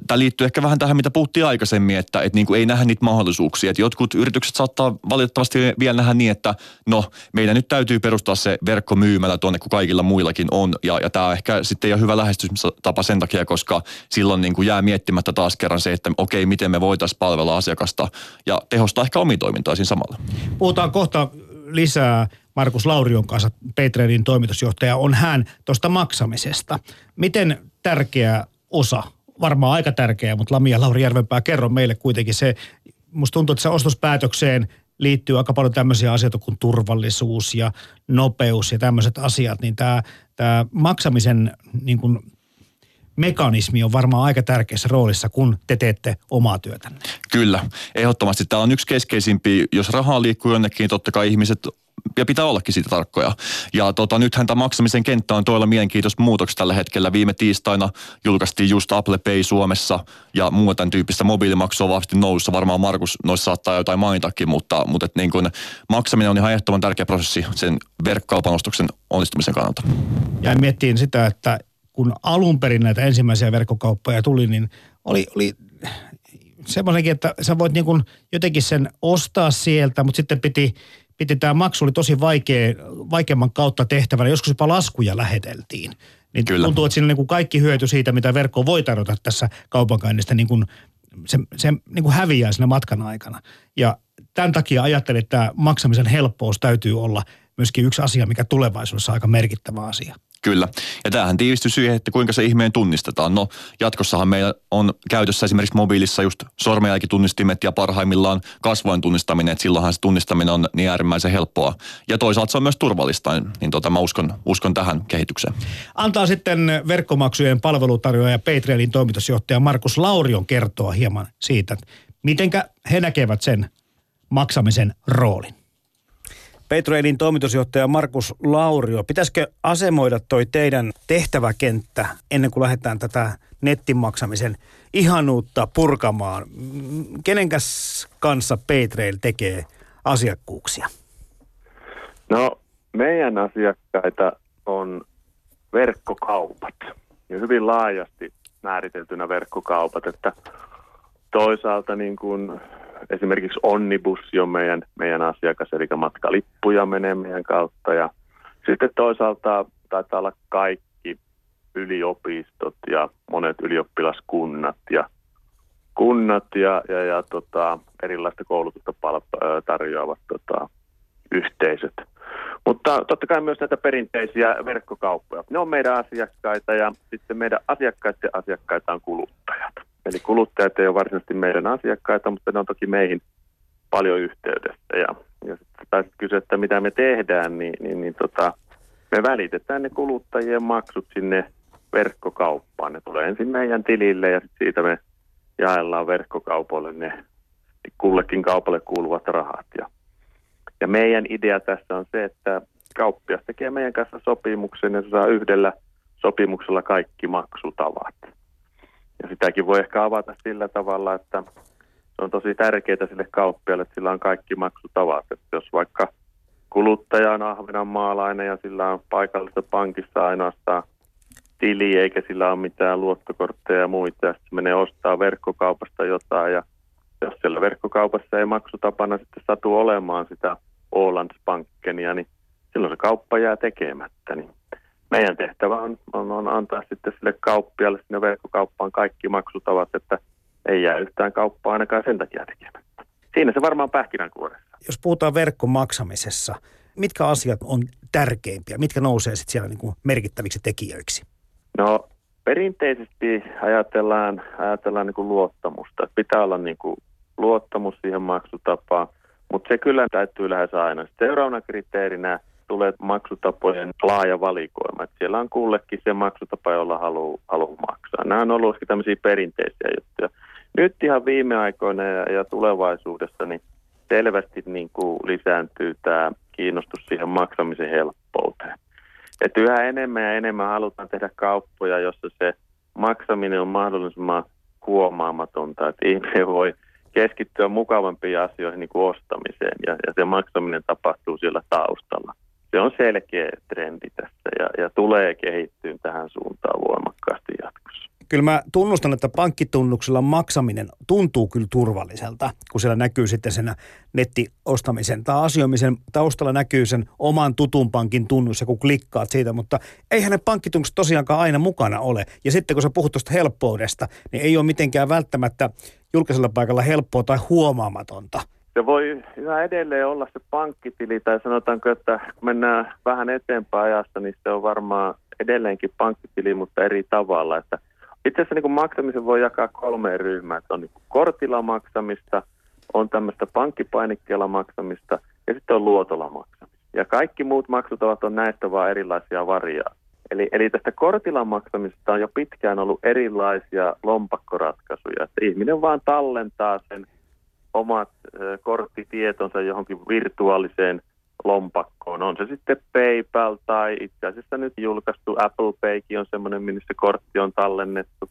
tämä liittyy ehkä vähän tähän, mitä puhuttiin aikaisemmin, että et niin kuin ei nähdä niitä mahdollisuuksia. Et jotkut yritykset saattaa valitettavasti vielä nähdä niin, että no, meidän nyt täytyy perustaa se verkkomyymälä tuonne, kun kaikilla muillakin on. Ja, ja tämä ehkä sitten ei ole hyvä lähestymistapa sen takia, koska silloin niin kuin jää miettimättä taas kerran se, että okei, miten me voitaisiin palvella asiakasta ja tehostaa ehkä omia toimintaa siinä samalla. Puhutaan kohta lisää Markus Laurion kanssa, Paytrailin toimitusjohtaja on hän, tuosta maksamisesta. Miten tärkeä osa varmaan aika tärkeä, mutta Lamia ja Lauri Järvenpää, kerro meille kuitenkin se, musta tuntuu, että se ostospäätökseen liittyy aika paljon tämmöisiä asioita kuin turvallisuus ja nopeus ja tämmöiset asiat, niin tämä, tämä maksamisen niin kuin mekanismi on varmaan aika tärkeässä roolissa, kun te teette omaa työtänne. Kyllä, ehdottomasti. Tämä on yksi keskeisimpiä. Jos rahaa liikkuu jonnekin, totta kai ihmiset, ja pitää ollakin siitä tarkkoja. Ja tota, nythän tämä maksamisen kenttä on todella mielenkiintoista muutoksista tällä hetkellä. Viime tiistaina julkaistiin just Apple Pay Suomessa ja muuta tämän tyyppistä mobiilimaksua vahvasti nousussa. Varmaan Markus noissa saattaa jotain mainitakin, mutta, mutta et niin kun, maksaminen on ihan ehdottoman tärkeä prosessi sen verkkokaupanostuksen onnistumisen kannalta. Ja miettiin sitä, että kun alun perin näitä ensimmäisiä verkkokauppoja tuli, niin oli, oli semmoisenkin, että sä voit niin kun jotenkin sen ostaa sieltä, mutta sitten piti... Piti tämä maksu oli tosi vaikea, vaikeamman kautta tehtävänä. Joskus jopa laskuja läheteltiin. Niin tuntuu, että siinä niin kaikki hyöty siitä, mitä verkkoon voi tarjota tässä kaupankäynnistä, niin kuin se, se niin kuin häviää siinä matkan aikana. Ja tämän takia ajattelin, että tämä maksamisen helppous täytyy olla myöskin yksi asia, mikä tulevaisuudessa on aika merkittävä asia. Kyllä. Ja tämähän tiivistyy siihen, että kuinka se ihmeen tunnistetaan. No jatkossahan meillä on käytössä esimerkiksi mobiilissa just sormenjälkitunnistimet ja parhaimmillaan kasvojen tunnistaminen. Että silloinhan se tunnistaminen on niin äärimmäisen helppoa. Ja toisaalta se on myös turvallista, niin tota, mä uskon, uskon tähän kehitykseen. Antaa sitten verkkomaksujen palvelutarjoaja Paytrailin toimitusjohtaja Markus Laurion kertoa hieman siitä, mitenkä he näkevät sen maksamisen roolin. Paytrailin toimitusjohtaja Markus Laurio, pitäisikö asemoida toi teidän tehtäväkenttä ennen kuin lähdetään tätä nettimaksamisen ihanuutta purkamaan? Kenenkäs kanssa Paytrail tekee asiakkuuksia? No, meidän asiakkaita on verkkokaupat ja hyvin laajasti määriteltynä verkkokaupat, että toisaalta niin kuin esimerkiksi Onnibus on meidän, meidän asiakas, eli matkalippuja menee meidän kautta. Ja sitten toisaalta taitaa olla kaikki yliopistot ja monet ylioppilaskunnat ja, kunnat ja, ja, ja tota, erilaista koulutusta palpa- tarjoavat tota, yhteisöt. Mutta totta kai myös näitä perinteisiä verkkokauppoja. Ne on meidän asiakkaita ja sitten meidän asiakkaiden asiakkaita on kuluttajat. Eli kuluttajat ei ole varsinaisesti meidän asiakkaita, mutta ne on toki meihin paljon yhteydessä. Ja, ja sitten taisit kysyä, että mitä me tehdään, niin, niin, niin tota, me välitetään ne kuluttajien maksut sinne verkkokauppaan. Ne tulee ensin meidän tilille ja sitten siitä me jaellaan verkkokaupoille ne kullekin kaupalle kuuluvat rahat. Ja, ja meidän idea tässä on se, että kauppias tekee meidän kanssa sopimuksen ja se saa yhdellä sopimuksella kaikki maksutavat. Ja sitäkin voi ehkä avata sillä tavalla, että se on tosi tärkeää sille kauppialle, että sillä on kaikki maksutavat. Että jos vaikka kuluttaja on ahvenanmaalainen ja sillä on paikallisessa pankissa ainoastaan tili, eikä sillä ole mitään luottokortteja ja muita, ja sitten menee ostaa verkkokaupasta jotain, ja jos siellä verkkokaupassa ei maksutapana sitten satu olemaan sitä Ålandsbankkenia, niin silloin se kauppa jää tekemättä, niin. Meidän tehtävä on, on, on antaa sitten sille kauppialle sinne verkkokauppaan kaikki maksutavat, että ei jää yhtään kauppaa ainakaan sen takia tekemättä. Siinä se varmaan pähkinänkuoressa. Jos puhutaan verkkomaksamisessa, mitkä asiat on tärkeimpiä? Mitkä nousee sitten siellä niin kuin merkittäviksi tekijöiksi? No perinteisesti ajatellaan, ajatellaan niin kuin luottamusta. Pitää olla niin kuin luottamus siihen maksutapaan, mutta se kyllä täytyy lähes aina. Seuraavana kriteerinä tulee maksutapojen laaja valikoima. Että siellä on kullekin se maksutapa, jolla haluaa haluu maksaa. Nämä on ollut tämmöisiä perinteisiä juttuja. Nyt ihan viime aikoina ja, ja tulevaisuudessa niin selvästi niin kuin lisääntyy tämä kiinnostus siihen maksamisen helppouteen. Että yhä enemmän ja enemmän halutaan tehdä kauppoja, jossa se maksaminen on mahdollisimman huomaamatonta. Että ihminen voi keskittyä mukavampiin asioihin niin kuin ostamiseen ja, ja se maksaminen tapahtuu siellä taustalla. Se on selkeä trendi tässä ja, ja tulee kehittyä tähän suuntaan voimakkaasti jatkossa. Kyllä mä tunnustan, että pankkitunnuksilla maksaminen tuntuu kyllä turvalliselta, kun siellä näkyy sitten sen nettiostamisen tai asioimisen taustalla näkyy sen oman tutun pankin tunnus, kun klikkaat siitä, mutta eihän ne pankkitunnukset tosiaankaan aina mukana ole. Ja sitten kun sä puhut tuosta helppoudesta, niin ei ole mitenkään välttämättä julkisella paikalla helppoa tai huomaamatonta. Se voi yhä edelleen olla se pankkitili, tai sanotaanko, että kun mennään vähän eteenpäin ajasta, niin se on varmaan edelleenkin pankkitili, mutta eri tavalla. Että Itse asiassa niin maksamisen voi jakaa kolmeen ryhmään. On niin kortilla maksamista, on tämmöistä pankkipainikkeella maksamista ja sitten on luotolla maksamista. Ja kaikki muut maksutavat on näistä vaan erilaisia variaa. Eli, eli tästä kortilla maksamisesta on jo pitkään ollut erilaisia lompakkoratkaisuja. Että ihminen vaan tallentaa sen omat äh, korttitietonsa johonkin virtuaaliseen lompakkoon. On se sitten PayPal tai itse asiassa nyt julkaistu Apple Paykin on semmoinen, minne se kortti on tallennettu.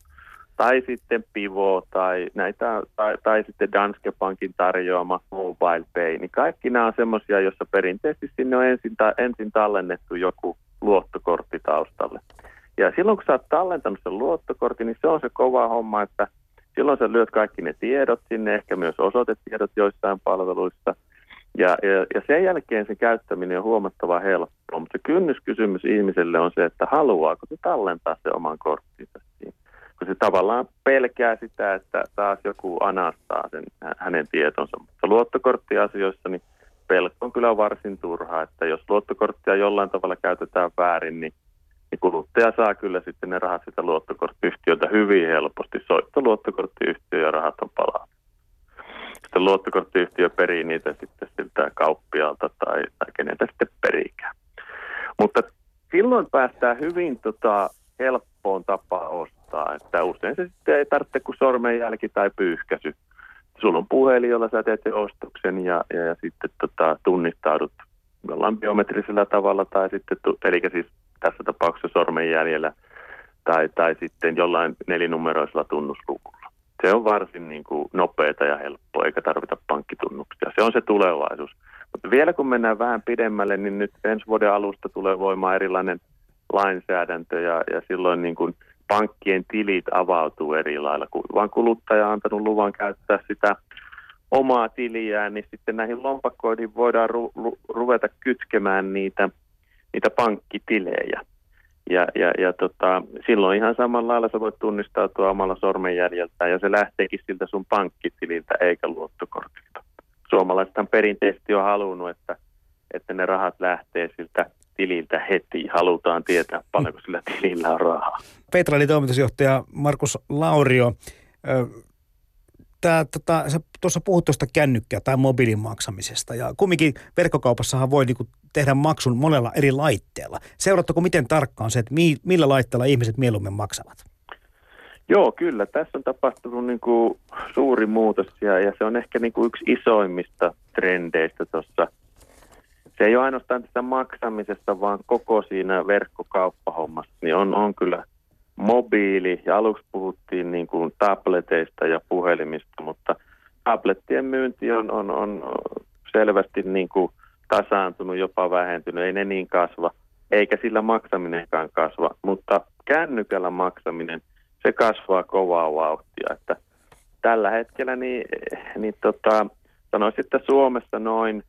Tai sitten Pivo tai, näitä, tai, tai sitten Danske Bankin tarjoama Mobile Pay. Niin kaikki nämä on semmoisia, joissa perinteisesti sinne on ensin, ta, ensin tallennettu joku luottokortti taustalle. Ja silloin kun sä oot tallentanut sen luottokortin, niin se on se kova homma, että silloin sä lyöt kaikki ne tiedot sinne, ehkä myös osoitetiedot joissain palveluissa. Ja, ja, ja sen jälkeen se käyttäminen on huomattavan helppoa, mutta se kynnyskysymys ihmiselle on se, että haluaako se tallentaa se oman korttinsa siinä. Kun se tavallaan pelkää sitä, että taas joku anastaa sen hänen tietonsa. Mutta luottokorttiasioissa niin pelko on kyllä varsin turhaa, että jos luottokorttia jollain tavalla käytetään väärin, niin, niin kuluttaja saa kyllä sitten ne rahat sitä luottokorttiyhtiöltä hyvin helposti. Soitto luottokorttiyhtiö ja rahat on palaa. Sitten luottokorttiyhtiö perii niitä sitten siltä kauppialta tai, tai keneltä sitten perikään. Mutta silloin päästään hyvin tota, helppoon tapaan ostaa, että usein se sitten ei tarvitse kuin sormenjälki tai pyyhkäisy. Sulla on puhelin, jolla sä teet sen ostoksen ja, ja, ja sitten tota, tunnistaudut jollain biometrisellä tavalla tai sitten, eli siis tässä tapauksessa sormenjäljellä tai, tai sitten jollain nelinumeroisella tunnusluvulla. Se on varsin niin kuin nopeata ja helppoa, eikä tarvita pankkitunnuksia. Se on se tulevaisuus. Mutta vielä kun mennään vähän pidemmälle, niin nyt ensi vuoden alusta tulee voimaan erilainen lainsäädäntö ja, ja silloin niin kuin pankkien tilit avautuu eri lailla, kun vaan kuluttaja on antanut luvan käyttää sitä omaa tiliään, niin sitten näihin lompakkoihin voidaan ru- ru- ruveta kytkemään niitä, niitä pankkitilejä. Ja, ja, ja tota, silloin ihan samalla lailla sä voit tunnistautua omalla sormenjäljeltään, ja se lähteekin siltä sun pankkitililtä eikä luottokortilta. Suomalaisethan perinteisesti on halunnut, että, että ne rahat lähtee siltä tililtä heti. Halutaan tietää, paljonko sillä tilillä on rahaa. Paytrailin toimitusjohtaja Markus Laurio, tää, tota, sä tuossa puhut tuosta kännykkää tai mobiilin maksamisesta. Ja kumminkin verkkokaupassahan voi niinku tehdä maksun monella eri laitteella. Seurattako miten tarkkaan se, että mi, millä laitteella ihmiset mieluummin maksavat? Joo, kyllä. Tässä on tapahtunut niinku suuri muutos ja, ja se on ehkä niinku yksi isoimmista trendeistä tuossa. Se ei ole ainoastaan tässä maksamisessa, vaan koko siinä verkkokauppahommassa, niin on, on kyllä mobiili. Ja aluksi puhuttiin niin kuin tableteista ja puhelimista, mutta tablettien myynti on, on, on selvästi niin kuin tasaantunut, jopa vähentynyt. Ei ne niin kasva, eikä sillä maksaminenkaan kasva, mutta kännykällä maksaminen, se kasvaa kovaa vauhtia. Että tällä hetkellä niin, niin tota, sanoisin, että Suomessa noin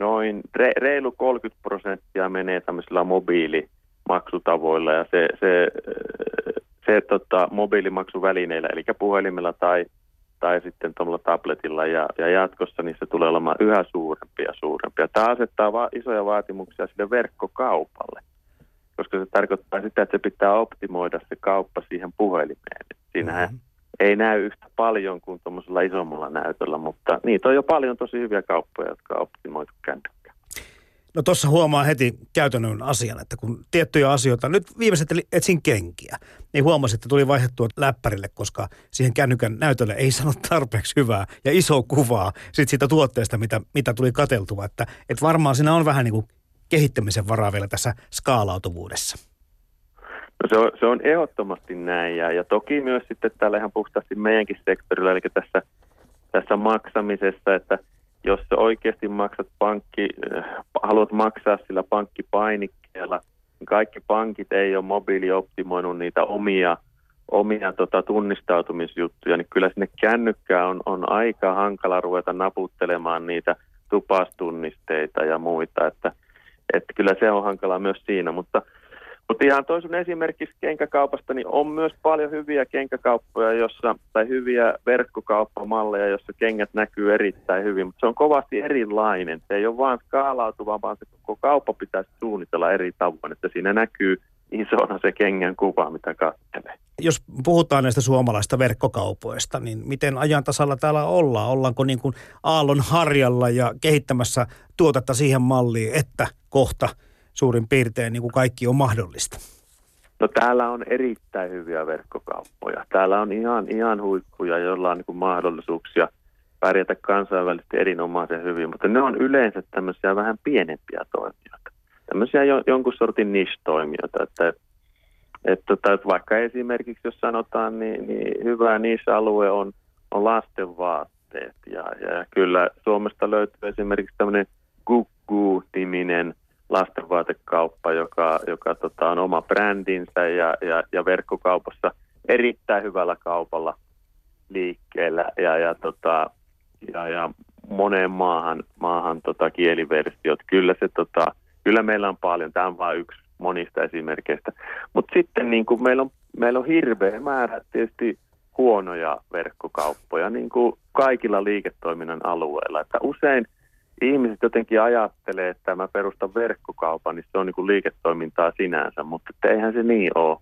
Noin re, reilu kolmekymmentä prosenttia menee tämmöisillä mobiilimaksutavoilla ja se, se, se tota, mobiilimaksuvälineillä, eli puhelimella tai, tai sitten tuolla tabletilla ja, ja jatkossa niissä tulee olemaan yhä suurempia ja suurempia. Tämä asettaa va- isoja vaatimuksia sille verkkokaupalle, koska se tarkoittaa sitä, että se pitää optimoida se kauppa siihen puhelimeen. Siinähän mm-hmm. ei näy yhtä paljon kuin tuommoisella isommalla näytöllä, mutta niitä on jo paljon tosi hyviä kauppoja, jotka on optimoitu kännykkää. No tuossa huomaa heti käytännön asian, että kun tiettyjä asioita, nyt viimeiset etsin kenkiä, niin huomasin, että tuli vaihdettua läppärille, koska siihen kännykän näytölle ei sano tarpeeksi hyvää ja iso kuvaa sit siitä tuotteesta, mitä, mitä tuli katseltua. Että et varmaan siinä on vähän niin kuin kehittämisen varaa vielä tässä skaalautuvuudessa. No se on, se on ehdottomasti näin ja, ja toki myös sitten täällä ihan puhtaasti meidänkin sektorilla, eli tässä, tässä maksamisessa, että jos sä oikeasti maksat pankki, äh, haluat maksaa sillä pankkipainikkeella, niin kaikki pankit ei ole mobiilioptimoinut niitä omia, omia tota, tunnistautumisjuttuja, niin kyllä sinne kännykkään on, on aika hankala ruveta naputtelemaan niitä tupastunnisteita ja muita, että, että kyllä se on hankala myös siinä, mutta Mutta ihan toisun esimerkiksi kenkäkaupasta, niin on myös paljon hyviä kenkäkauppoja, jossa, tai hyviä verkkokauppamalleja, jossa kengät näkyy erittäin hyvin, mutta se on kovasti erilainen. Se ei ole vaan skaalautuva, vaan se koko kauppa pitäisi suunnitella eri tavoin, että siinä näkyy isona se kengän kuva, mitä katselee. Jos puhutaan näistä suomalaisista verkkokaupoista, niin miten ajan tasalla täällä ollaan? Ollaanko niin kuin aallon harjalla ja kehittämässä tuotetta siihen malliin, että kohta suurin piirtein niin kuin kaikki on mahdollista? No täällä on erittäin hyviä verkkokauppoja. Täällä on ihan, ihan huippuja, joilla on niin kuin mahdollisuuksia pärjätä kansainvälisesti erinomaisen hyvin, mutta ne on yleensä tämmöisiä vähän pienempiä toimijoita. Tämmöisiä jonkun sortin niche-toimijoita, että, että, että vaikka esimerkiksi, jos sanotaan, niin, niin hyvä niche-alue on, on lasten vaatteet. Ja, ja kyllä Suomesta löytyy esimerkiksi tämmöinen Gugu-niminen lastenvaatekauppa, joka, joka tota, on oma brändinsä ja, ja, ja verkkokaupassa erittäin hyvällä kaupalla liikkeellä ja, ja, tota, ja, ja moneen maahan, maahan tota, kieliversiot. Kyllä se... Tota, Kyllä meillä on paljon, tämä on vain yksi monista esimerkkeistä. Mutta sitten niin kun meillä on, meillä on hirveä määrä tietysti huonoja verkkokauppoja niin kuin kaikilla liiketoiminnan alueilla. Että usein ihmiset jotenkin ajattelee, että mä perustan verkkokaupan, niin se on niin kuin liiketoimintaa sinänsä, mutta eihän se niin ole.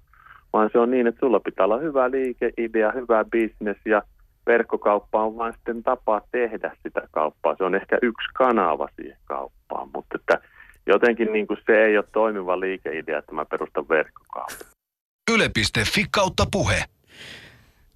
Vaan se on niin, että sulla pitää olla hyvä liikeidea, hyvä bisnes ja verkkokauppa on vain sitten tapa tehdä sitä kauppaa. Se on ehkä yksi kanava siihen kauppaan, mutta että jotenkin niin kuin se ei ole toimiva liikeidea, että mä perustan verkkokauppa. Yle piste fi kautta puhe.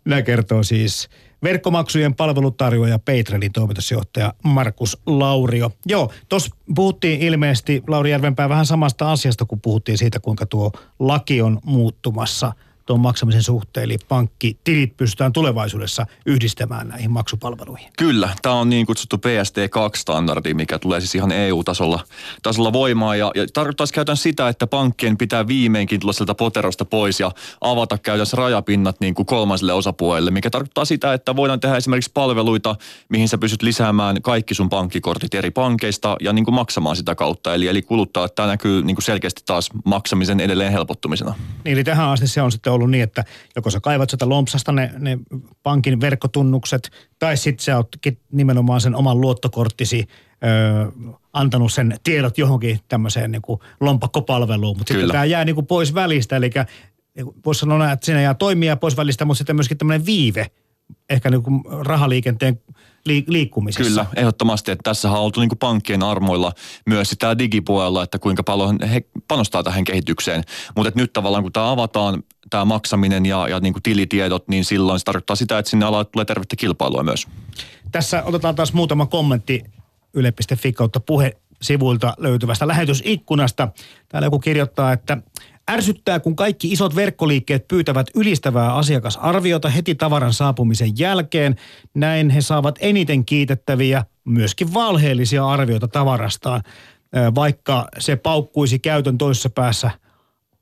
Näin kertoo siis verkkomaksujen palvelutarjoaja Paytrailin toimitusjohtaja Markus Laurio. Joo, tuossa puhuttiin ilmeisesti, Lauri Järvenpää, vähän samasta asiasta, kun puhuttiin siitä, kuinka tuo laki on muuttumassa tuon maksamisen suhteen, eli pankkitilit pystytään tulevaisuudessa yhdistämään näihin maksupalveluihin. Kyllä, tämä on niin kutsuttu P S T kaksi -standardi, mikä tulee siis ihan E U-tasolla tasolla voimaan, ja, ja tarkoittaisi käytännössä sitä, että pankkien pitää viimeinkin tulla sieltä poterosta pois ja avata käytännössä rajapinnat niin kuin kolmansille osapuolelle, mikä tarkoittaa sitä, että voidaan tehdä esimerkiksi palveluita, mihin sä pystyt lisäämään kaikki sun pankkikortit eri pankeista ja niin kuin maksamaan sitä kautta, eli, eli kuluttaa. Tämä näkyy niin kuin selkeästi taas maksamisen edelleen helpottumisena. Niin, eli tähän asti se on sitten ollut niin, että joko sä kaivat sieltä lompsasta ne, ne pankin verkkotunnukset, tai sitten sä oot nimenomaan sen oman luottokorttisi ö, antanut sen tiedot johonkin tämmöiseen niin kuin lompakkopalveluun, mutta sitten tämä jää niin kuin pois välistä, eli voisi sanoa, että siinä jää toimia pois välistä, mutta sitten myöskin tämmöinen viive, ehkä niin kuin rahaliikenteen liikkumisessa. Kyllä, ehdottomasti, että tässä on oltu niin kuin pankkien armoilla myös sitä digipuolella, että kuinka paljon he panostaa tähän kehitykseen, mutta nyt tavallaan kun tämä avataan, tämä maksaminen ja, ja niin kuin tilitiedot, niin silloin se tarkoittaa sitä, että sinne alalla tulee tervettä kilpailua myös. Tässä otetaan taas muutama kommentti yle piste fi kautta puhesivuilta löytyvästä lähetysikkunasta. Täällä joku kirjoittaa, että ärsyttää, kun kaikki isot verkkoliikkeet pyytävät ylistävää asiakasarviota heti tavaran saapumisen jälkeen. Näin he saavat eniten kiitettäviä, myöskin valheellisia arvioita tavarastaan, vaikka se paukkuisi käytön toisessa päässä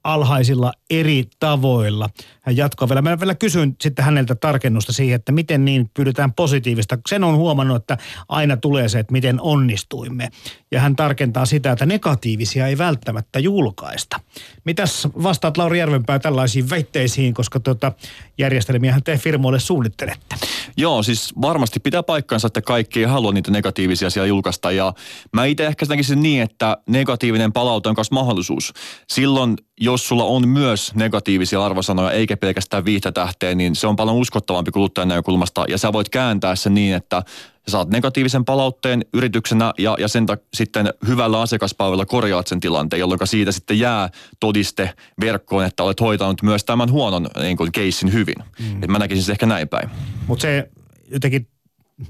alhaisilla eri tavoilla. Hän jatkaa vielä. Mä vielä kysyn sitten häneltä tarkennusta siihen, että miten niin pyydetään positiivista. Sen on huomannut, että aina tulee se, että miten onnistuimme. Ja hän tarkentaa sitä, että negatiivisia ei välttämättä julkaista. Mitäs vastaat, Lauri Järvenpää, tällaisiin väitteisiin, koska tuota järjestelmiähän te firmoille suunnittelette? Joo, siis varmasti pitää paikkansa, että kaikki ei halua niitä negatiivisia siellä julkaista. Ja mä itse ehkä näkisin niin, että negatiivinen palaute on myös mahdollisuus. Silloin, jos sulla on myös negatiivisia arvosanoja, eikä pelkästään viihtä tähteä, niin se on paljon uskottavampi kuluttajan näkökulmasta. Ja sä voit kääntää sen niin, että sä saat negatiivisen palautteen yrityksenä ja, ja sen ta- sitten hyvällä asiakaspalvelulla korjaat sen tilanteen, jolloin siitä sitten jää todiste verkkoon, että olet hoitanut myös tämän huonon niin kuin keissin hyvin. Mm. Et mä näkisin se ehkä näin päin. Mutta se jotenkin,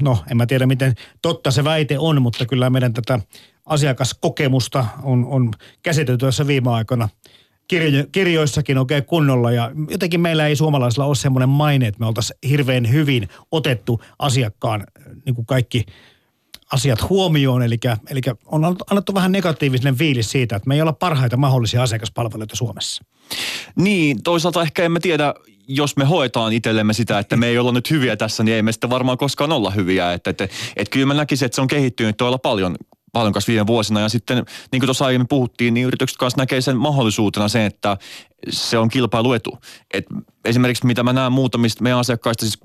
no en mä tiedä miten totta se väite on, mutta kyllä meidän tätä asiakaskokemusta on, on käsitelty tässä viime aikoina Kirjo, kirjoissakin oikein kunnolla, ja jotenkin meillä ei suomalaisilla ole semmoinen maine, että me oltaisiin hirveän hyvin otettu asiakkaan niin kuin kaikki asiat huomioon, eli, eli on annettu vähän negatiivinen fiilis siitä, että me ei olla parhaita mahdollisia asiakaspalveluita Suomessa. Niin, toisaalta ehkä emme tiedä, jos me hoetaan itsellemme sitä, että me ei olla nyt hyviä tässä, niin ei me sitten varmaan koskaan olla hyviä, että et, et, et kyllä mä näkisin, että se on kehittynyt todella paljon paljon kanssa viime vuosina, ja sitten niin kuin tuossa aiemmin puhuttiin, niin yritykset kanssa näkee sen mahdollisuutena sen, että se on kilpailuetu. Et esimerkiksi mitä mä näen muutamista meidän asiakkaista, siis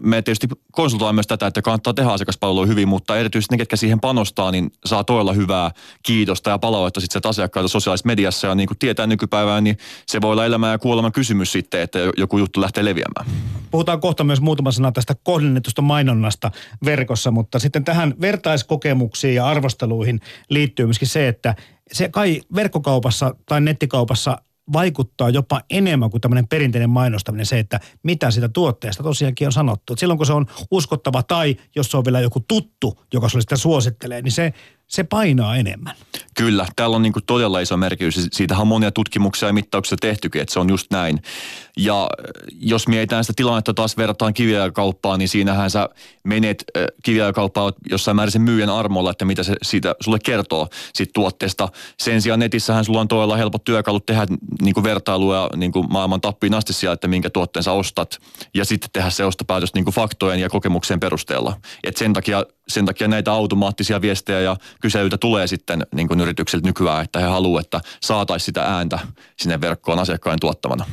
me tietysti konsultoimme myös tätä, että kannattaa tehdä asiakaspalvelua hyvin, mutta erityisesti ne, ketkä siihen panostaa, niin saa todella hyvää kiitosta ja palautetta sitten sieltä asiakkailta sosiaalisessa mediassa. Ja niin kuin tietää nykypäivään, niin se voi olla elämän ja kuoleman kysymys sitten, että joku juttu lähtee leviämään. Puhutaan kohta myös muutama sana tästä kohdennetusta mainonnasta verkossa, mutta sitten tähän vertaiskokemuksiin ja arvosteluihin liittyy myöskin se, että se kai verkkokaupassa tai nettikaupassa vaikuttaa jopa enemmän kuin tämmöinen perinteinen mainostaminen se, että mitä sitä tuotteesta tosiaankin on sanottu. Et silloin kun se on uskottava tai jos se on vielä joku tuttu, joka sulle sitä suosittelee, niin se, se painaa enemmän. Kyllä, täällä on niinku todella iso merkitys. Siitähän on monia tutkimuksia ja mittauksia tehtykin, että se on just näin. Ja jos mietitään sitä tilannetta taas verrataan kivijalkakauppaan, niin siinähän sä menet kivijalkakauppaan jossain määrin sen myyjän armolla, että mitä se siitä sulle kertoo siitä tuotteesta. Sen sijaan netissähän sulla on todella helpot työkalut tehdä niinku vertailua niinku maailman tappiin asti siellä, että minkä tuotteen sä ostat. Ja sitten tehdä se ostopäätös niinku faktojen ja kokemuksen perusteella. Et sen takia, sen takia näitä automaattisia viestejä ja kyselyitä tulee sitten niinku yrityksiltä nykyään, että he haluavat, että saataisiin sitä ääntä sinne verkkoon asiakkaan tuottamana.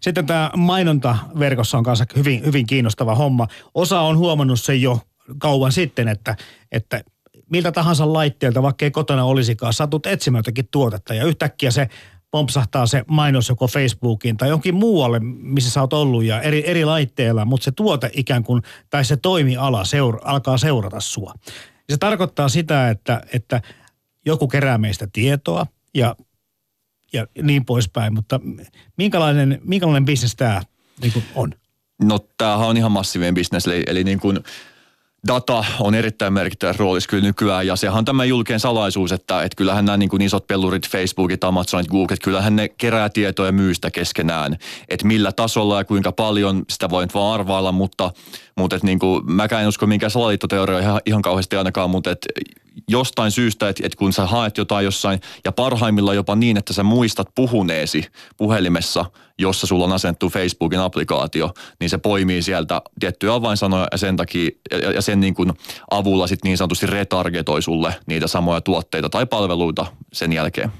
Sitten tämä mainonta verkossa on kanssa hyvin, hyvin kiinnostava homma. Osa on huomannut sen jo kauan sitten, että, että miltä tahansa laitteelta, vaikka ei kotona olisikaan, satut etsimään jotakin tuotetta ja yhtäkkiä se pompsahtaa se mainos joko Facebookiin tai johonkin muualle, missä sä oot ollut ja eri, eri laitteella, mutta se tuote ikään kuin, tai se toimiala seura, alkaa seurata sua. Se tarkoittaa sitä, että, että joku kerää meistä tietoa ja, ja niin poispäin, mutta minkälainen, minkälainen bisnes tämä niin kuin on? No tämähän on ihan massiivinen bisnes, eli, eli niin kuin data on erittäin merkittävä roolissa kyllä nykyään ja sehän on tämä julkinen salaisuus, että, että kyllähän nämä niin kuin isot pelurit, Facebookit, Amazonit, Googlet, kyllähän ne kerää tietoa ja myy sitä keskenään. Että millä tasolla ja kuinka paljon, sitä voi nyt vaan arvailla, mutta, mutta et niin kuin, mäkään en usko minkään salaliittoteoria ihan, ihan kauheasti ainakaan, mutta et jostain syystä, että et kun sä haet jotain jossain ja parhaimmillaan jopa niin, että sä muistat puhuneesi puhelimessa, jossa sulla on asennettu Facebookin applikaatio, niin se poimii sieltä tiettyjä avainsanoja ja sen takia ja, ja sen niin kuin avulla sit niin sanotusti retargetoi sulle niitä samoja tuotteita tai palveluita sen jälkeen.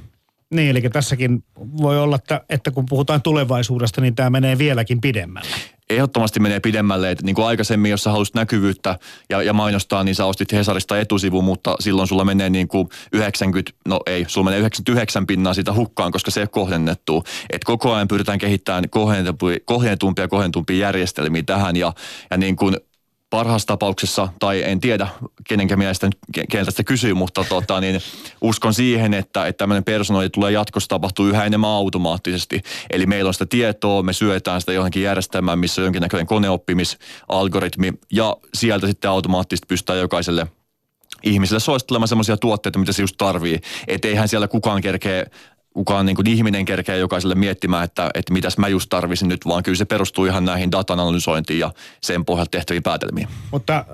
Niin, eli tässäkin voi olla, että, että kun puhutaan tulevaisuudesta, niin tämä menee vieläkin pidemmälle. Ehdottomasti menee pidemmälle, että niin kuin aikaisemmin, jos sä halusit näkyvyyttä ja, ja mainostaa, niin sä ostit Hesarista etusivun, mutta silloin sulla menee niin kuin yhdeksänkymmentä, no ei, sulla menee yhdeksänkymmentäyhdeksän pinnaa siitä hukkaan, koska se ei ole kohdennettu. Että koko ajan pyritään kehittämään kohdentumpia ja kohdentumpia järjestelmiä tähän ja, ja niin kuin parhaassa tapauksessa, tai en tiedä kenenkä mielestä, keneltä sitä kysyy, mutta tota, niin uskon siihen, että, että tämmöinen persoonointi tulee jatkossa tapahtuu yhä enemmän automaattisesti. Eli meillä on sitä tietoa, me syötään sitä johonkin järjestelmään, missä on jonkinnäköinen koneoppimisalgoritmi, ja sieltä sitten automaattisesti pystytään jokaiselle ihmiselle suosittelemaan semmoisia tuotteita, mitä se just tarvii. Että eihän siellä kukaan kerkeä, kukaan niin kuin ihminen kerkeä jokaiselle miettimään, että, että mitäs mä just tarvisin nyt, vaan kyllä se perustuu ihan näihin datan analysointiin ja sen pohjalta tehtäviin päätelmiin. Mutta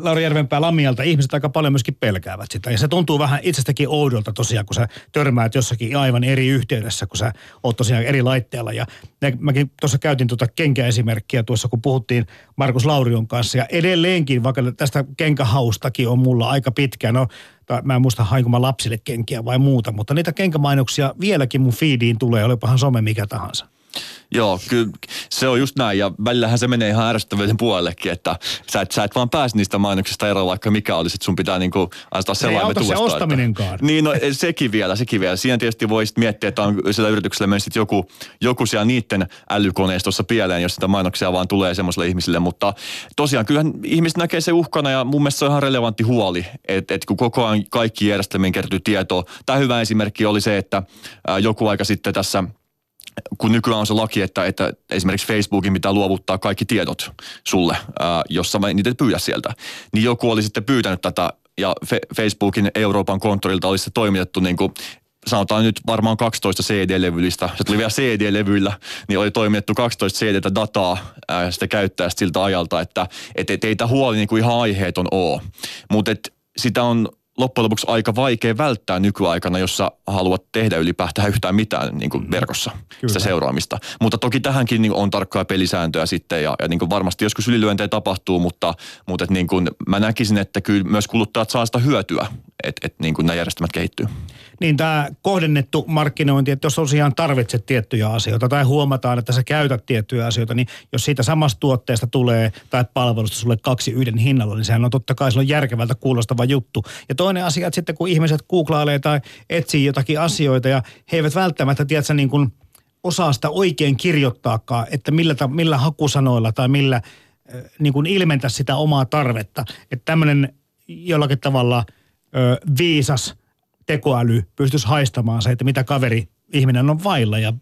Lauri Järvenpää Lamialta ihmiset aika paljon myöskin pelkäävät sitä ja se tuntuu vähän itsestäkin oudolta tosiaan, kun sä törmäät jossakin aivan eri yhteydessä, kun sä oot tosiaan eri laitteella ja mäkin tuossa käytin tuota kenkäesimerkkiä tuossa, kun puhuttiin Markus Laurion kanssa ja edelleenkin, vaikka tästä kenkähaustakin on mulla aika pitkä, no tai mä en muista hainko mä lapsille kenkiä vai muuta, mutta niitä kenkämainoksia vieläkin mun feediin tulee, olipahan some mikä tahansa. Joo, kyllä se on just näin ja välillähän se menee ihan ärsyttävyyden puolellekin, että sä et, sä et vaan pääse niistä mainoksista eroon, vaikka mikä olisi, että sun pitää niinku antaa sellainen tulesta. Ei auta se ostaminenkaan. Että, niin, no sekin vielä, sekin vielä. Siinä tietysti voisi miettiä, että on sillä yrityksellä mennyt sitten joku, joku siellä niiden älykoneistossa pieleen, jos sitä mainoksia vaan tulee semmoiselle ihmisille, mutta tosiaan kyllähän ihmiset näkee se uhkana ja mun mielestä se on ihan relevantti huoli, että et kun koko ajan kaikki järjestelmiin kertyy tietoa. Tämä hyvä esimerkki oli se, että ää, joku aika sitten tässä kun nykyään on se laki, että, että esimerkiksi Facebookin pitää luovuttaa kaikki tiedot sulle, ää, jos sä niitä pyydä sieltä, niin joku oli sitten pyytänyt tätä ja fe- Facebookin Euroopan konttorilta olisi se toimitettu niin kuin sanotaan nyt varmaan kaksitoista C D-levyistä, se tuli vielä C D-levyillä, niin oli toimitettu kaksitoista C D:tä dataa ää, sitä käyttäjästä siltä ajalta, että et, et, ei tämä huoli niin kuin ihan aiheeton ole, mutta sitä on loppujen lopuksi aika vaikea välttää nykyaikana, jos sä haluat tehdä ylipäätään yhtään mitään niin kuin verkossa, kyllä, sitä seuraamista. Mutta toki tähänkin niin on tarkkaa pelisääntöä sitten ja, ja niin kuin varmasti joskus ylilyöntejä tapahtuu, mutta, mutta et niin kuin mä näkisin, että kyllä myös kuluttajat saa sitä hyötyä että et, niin kuin nämä järjestelmät kehittyy. Niin tämä kohdennettu markkinointi, että jos tosiaan tarvitset tiettyjä asioita tai huomataan, että sä käytät tiettyjä asioita, niin jos siitä samasta tuotteesta tulee tai palvelusta sulle kaksi yhden hinnalla, niin sehän on totta kai silloin järkevältä kuulostava juttu. Ja toinen asia, että sitten kun ihmiset googlailee tai etsii jotakin asioita ja he eivät välttämättä, tiedätkö, niin kuin osaa sitä oikein kirjoittaakaan, että millä, millä hakusanoilla tai millä niin kuin ilmentää sitä omaa tarvetta. Että tämmöinen jollakin tavalla ö, viisas tekoäly pystyisi haistamaan se, että mitä kaveri ihminen on vailla ja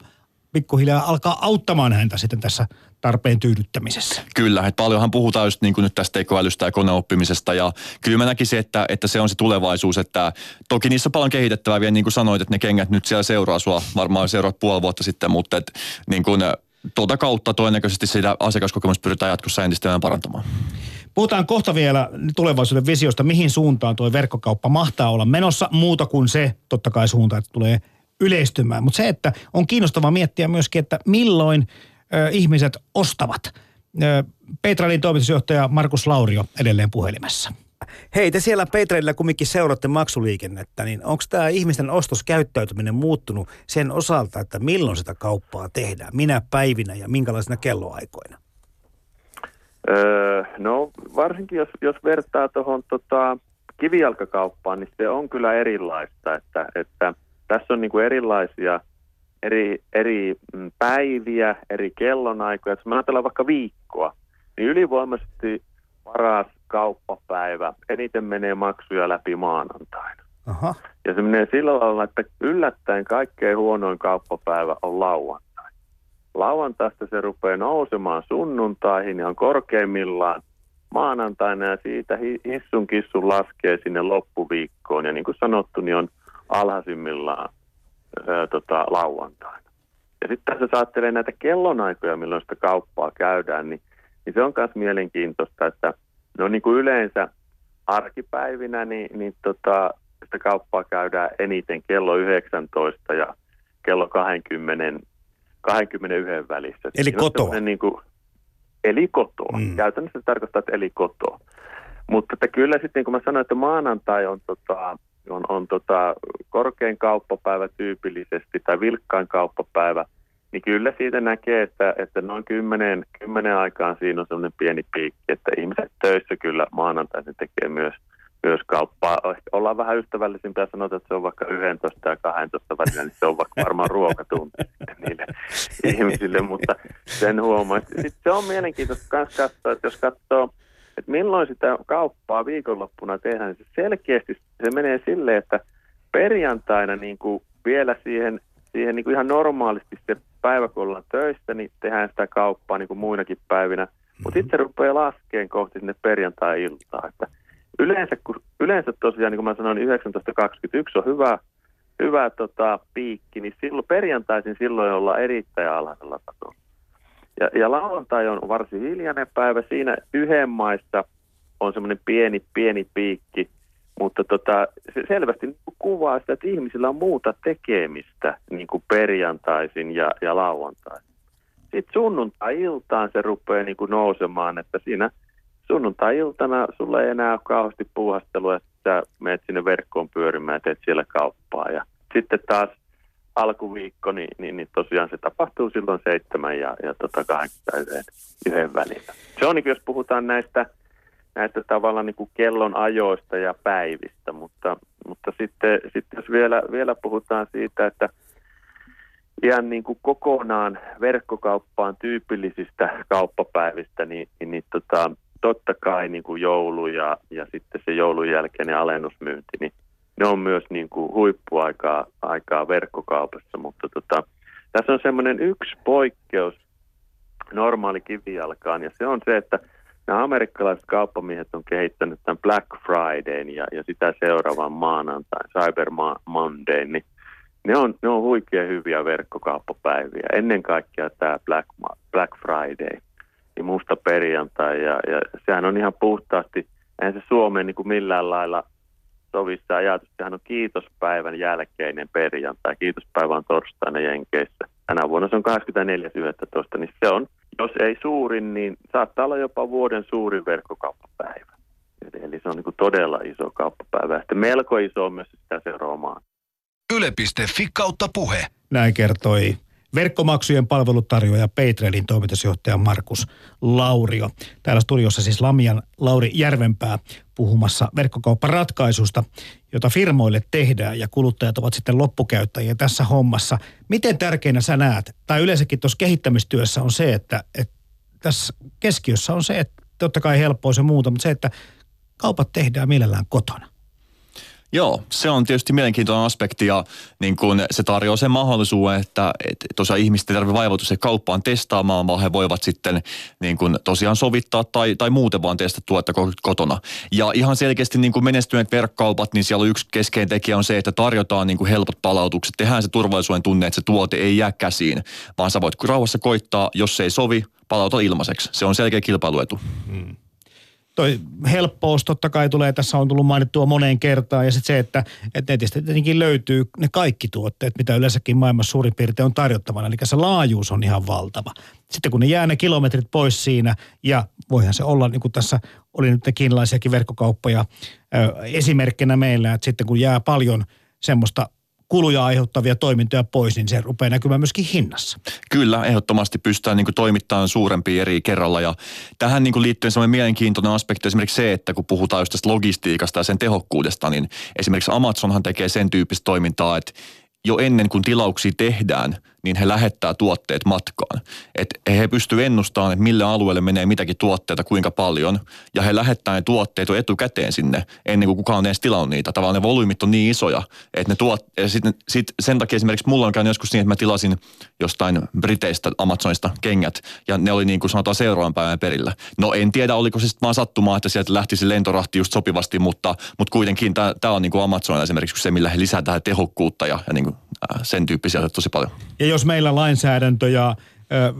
pikkuhiljaa alkaa auttamaan häntä sitten tässä tarpeen tyydyttämisessä. Kyllä, että paljonhan puhutaan just niin kuin nyt tästä tekoälystä ja koneoppimisesta ja kyllä mä näkisin, että, että se on se tulevaisuus, että toki niissä on paljon kehitettävää vielä niin kuin sanoit, että ne kengät nyt siellä seuraa sua varmaan seuraat puoli vuotta sitten, mutta että niin kuin tuota kautta todennäköisesti sitä asiakaskokemusta pyritään jatkossa entistä parantamaan. Puhutaan kohta vielä tulevaisuuden visiosta, mihin suuntaan tuo verkkokauppa mahtaa olla menossa, muuta kuin se totta kai suunta, että tulee yleistymään. Mutta se, että on kiinnostavaa miettiä myöskin, että milloin ö, ihmiset ostavat. Ö, Paytrailin toimitusjohtaja Markus Laurio edelleen puhelimessa. Hei, te siellä Paytraililla kumminkin seuraatte maksuliikennettä, niin onko tämä ihmisten ostoskäyttäytyminen muuttunut sen osalta, että milloin sitä kauppaa tehdään, minä päivinä ja minkälaisina kelloaikoina? Öö, no varsinkin jos, jos vertaa tuohon tota, kivijalkakauppaan, niin se on kyllä erilaista, että, että tässä on niinku erilaisia eri, eri päiviä, eri kellonaikoja. Jos me ajatellaan vaikka viikkoa, niin ylivoimaisesti paras kauppapäivä eniten menee maksuja läpi maanantaina. Aha. Ja se menee sillä lailla, että yllättäen kaikkein huonoin kauppapäivä on lauantai. Lauantaista se rupeaa nousemaan sunnuntaihin ja on korkeimmillaan maanantaina ja siitä hissun kissun laskee sinne loppuviikkoon. Ja niin kuin sanottu, niin on alhaisimmillaan ö, tota, lauantaina. Ja sitten jos ajattelee näitä kellonaikoja, milloin sitä kauppaa käydään, niin, niin se on myös mielenkiintoista, että no niin kuin yleensä arkipäivinä, niin, niin tota, sitä kauppaa käydään eniten kello yhdeksäntoista ja kello kaksikymmentä, kaksikymmentäyksi välissä. Eli siinä kotoa. Niin kuin, eli kotoa. Mm. Käytännössä se tarkoittaa, että eli kotoa. Mutta että kyllä sitten, niin kuin mä sanoin, että maanantai on tota, on, on tota, korkein kauppapäivä tyypillisesti tai vilkkain kauppapäivä, niin kyllä siitä näkee, että, että noin kymmenen, kymmenen aikaan siinä on sellainen pieni piikki, että ihmiset töissä kyllä maanantaisin tekee myös, myös kauppaa. Ollaan vähän ystävällisimpiä sanotaan, että se on vaikka yksitoista ja kaksitoista välillä, niin se on vaikka varmaan ruokatunti niille ihmisille, mutta sen huomaa. Sitten se on mielenkiintoista myös katsoa, että jos katsoo, että milloin sitä kauppaa viikonloppuna tehdään, niin se selkeästi se menee silleen, että perjantaina niin kuin vielä siihen, siihen niin kuin ihan normaalisti se päivä, kun ollaan töissä, niin tehdään sitä kauppaa niin kuin muinakin päivinä. Mm-hmm. Mutta sitten se rupeaa laskeen kohti sinne perjantai-iltaan. Että yleensä, kun, yleensä tosiaan, niin kuin mä sanoin, yhdeksäntoista kaksikymmentäyksi on hyvä, hyvä tota, piikki, niin silloin, perjantaisin silloin ollaan erittäin alhaisella tasolla. Ja, ja lauantai on varsin hiljainen päivä. Siinä yhden maissa on semmoinen pieni, pieni piikki, mutta tota, se selvästi kuvaa sitä, että ihmisillä on muuta tekemistä niin kuin perjantaisin ja, ja lauantaisin. Sitten sunnuntai-iltaan se rupeaa niin kuin nousemaan, että siinä sunnuntai-iltana sulla ei enää ole kauheasti puuhastelua, että sä menet sinne verkkoon pyörimään ja teet siellä kauppaa. Ja sitten taas alkuviikko, niin, niin, niin tosiaan se tapahtuu silloin seitsemän ja, ja tota kahdeksan yhden välillä. Se on niin, jos puhutaan näistä, näistä tavallaan niin kuin kellon ajoista ja päivistä, mutta, mutta sitten, sitten jos vielä, vielä puhutaan siitä, että ihan niin kuin kokonaan verkkokauppaan tyypillisistä kauppapäivistä, niin, niin, niin tota, totta kai niin kuin joulu ja, ja sitten se joulun jälkeinen alennusmyynti, niin ne on myös niin kuin huippuaikaa aikaa verkkokaupassa, mutta tota, tässä on semmoinen yksi poikkeus normaali kivijalkaan, ja se on se, että nämä amerikkalaiset kauppamiehet on kehittänyt tämän Black Fridayn ja, ja sitä seuraavan maanantain, Cyber Mondayn, niin ne on, ne on huikea hyviä verkkokauppapäiviä. Ennen kaikkea tämä Black, Black Friday, niin musta perjantai, ja, ja sehän on ihan puhtaasti, eihän se Suomeen niin kuin millään lailla sovissa ajatus, sehän on kiitospäivän jälkeinen perjantai. Kiitospäivä on torstaina Jenkeissä. Tänä vuonna se on kahdeskymmenesneljäs yhdestoista, niin se on, jos ei suurin, niin saattaa olla jopa vuoden suurin verkkokauppapäivä. Eli se on niin kuin todella iso kauppapäivä. Sitten melko iso on myös sitä seuraamaan. Yle piste fi kautta puhe. Näin kertoi verkkomaksujen palvelutarjoaja Paytrailin toimitusjohtaja Markus Laurio. Täällä studiossa siis Lamian Lauri Järvenpää puhumassa verkkokaupparatkaisusta, jota firmoille tehdään ja kuluttajat ovat sitten loppukäyttäjiä tässä hommassa. Miten tärkeänä sä näet, tai yleensäkin tuossa kehittämistyössä on se, että, että tässä keskiössä on se, että totta kai helppoa se muuta, mutta se, että kaupat tehdään mielellään kotona. Joo, se on tietysti mielenkiintoinen aspekti ja niin kun se tarjoaa sen mahdollisuuden, että et tosiaan ihmiset ei tarvitse vaivautua se kauppaan testaamaan, vaan he voivat sitten niin kun tosiaan sovittaa tai, tai muuten vaan testattua, että kotona. Ja ihan selkeästi niin kun menestyneet verkkokaupat, niin siellä on yksi keskeinen tekijä on se, että tarjotaan niin kun helpot palautukset, tehdään se turvallisuuden tunne, että se tuote ei jää käsiin, vaan sä voit rauhassa koittaa, jos se ei sovi, palauta ilmaiseksi. Se on selkeä kilpailuetu. Mm. Toi helppous totta kai tulee, tässä on tullut mainittua moneen kertaan, ja sitten se, että, että netistä tietenkin löytyy ne kaikki tuotteet, mitä yleensäkin maailmassa suurin piirtein on tarjottavana, eli se laajuus on ihan valtava. Sitten kun ne jää ne kilometrit pois siinä, ja voihan se olla, niin kuin tässä oli nyt ne kiinalaisiakin verkkokauppoja esimerkkinä meillä, että sitten kun jää paljon semmoista kuluja aiheuttavia toimintoja pois, niin se rupeaa näkymään myöskin hinnassa. Kyllä, ehdottomasti pystytään niin toimittamaan suurempia eri kerralla. Ja tähän niin liittyen sellainen mielenkiintoinen aspekti esimerkiksi se, että kun puhutaan just tästä logistiikasta ja sen tehokkuudesta, niin esimerkiksi Amazonhan tekee sen tyyppistä toimintaa, että jo ennen kuin tilauksia tehdään, niin he lähettää tuotteet matkaan. Et he pystyvät ennustamaan, että mille alueelle menee mitäkin tuotteita, kuinka paljon. Ja he lähettää ne tuotteet jo etukäteen sinne, ennen kuin kukaan on edes tilannut niitä. Tavallaan ne volyymit on niin isoja, että ne tuot... Sit, sit sen takia esimerkiksi mulla on käynyt joskus niin, että mä tilasin jostain Briteistä, Amazonista kengät. Ja ne oli niin kuin sanotaan seuraavan päivän perillä. No en tiedä, oliko se sitten vaan sattumaa, että sieltä lähti se lentorahti just sopivasti, mutta, mutta kuitenkin tämä on niin kuin Amazonilla esimerkiksi se, millä he lisää tähän tehokkuutta ja, ja niin kuin sen tyyppisiä asioita tosi paljon. Ja jos meillä lainsäädäntö ja ö,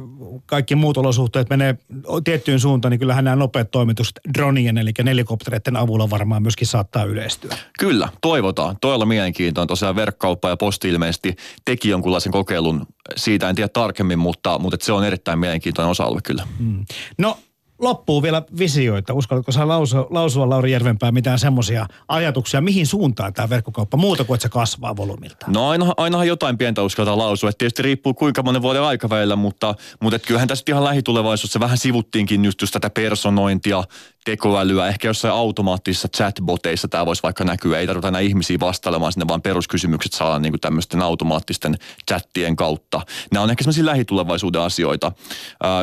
kaikki muut olosuhteet menee tiettyyn suuntaan, niin kyllähän nämä nopeat toimitukset dronien, eli nelikoptereiden avulla varmaan myöskin saattaa yleistyä. Kyllä, toivotaan. Todella mielenkiintoinen. Tosiaan verkkokauppa ja posti ilmeisesti teki jonkunlaisen kokeilun. Siitä en tiedä tarkemmin, mutta, mutta se on erittäin mielenkiintoinen osa-alue kyllä. Hmm. No loppuun vielä visioita. Uskallatko sä lausua, lausua Lauri Järvenpää mitään semmoisia ajatuksia, mihin suuntaan tämä verkkokauppa muuta kuin, että se kasvaa volyymiltaan? No ainahan, ainahan jotain pientä uskaltaa lausua. Et tietysti riippuu kuinka monen vuoden aikavälillä, mutta, mutta et kyllähän tässä ihan lähitulevaisuudessa vähän sivuttiinkin just tätä personointia, tekoälyä. Ehkä jossain automaattisissa chatboteissa tämä voisi vaikka näkyä. Ei tarvita enää ihmisiä vastailemaan sinne, vaan peruskysymykset saadaan niin kuin tämmöisten automaattisten chattien kautta. Nämä on ehkä semmoisia lähitulevaisuuden asioita.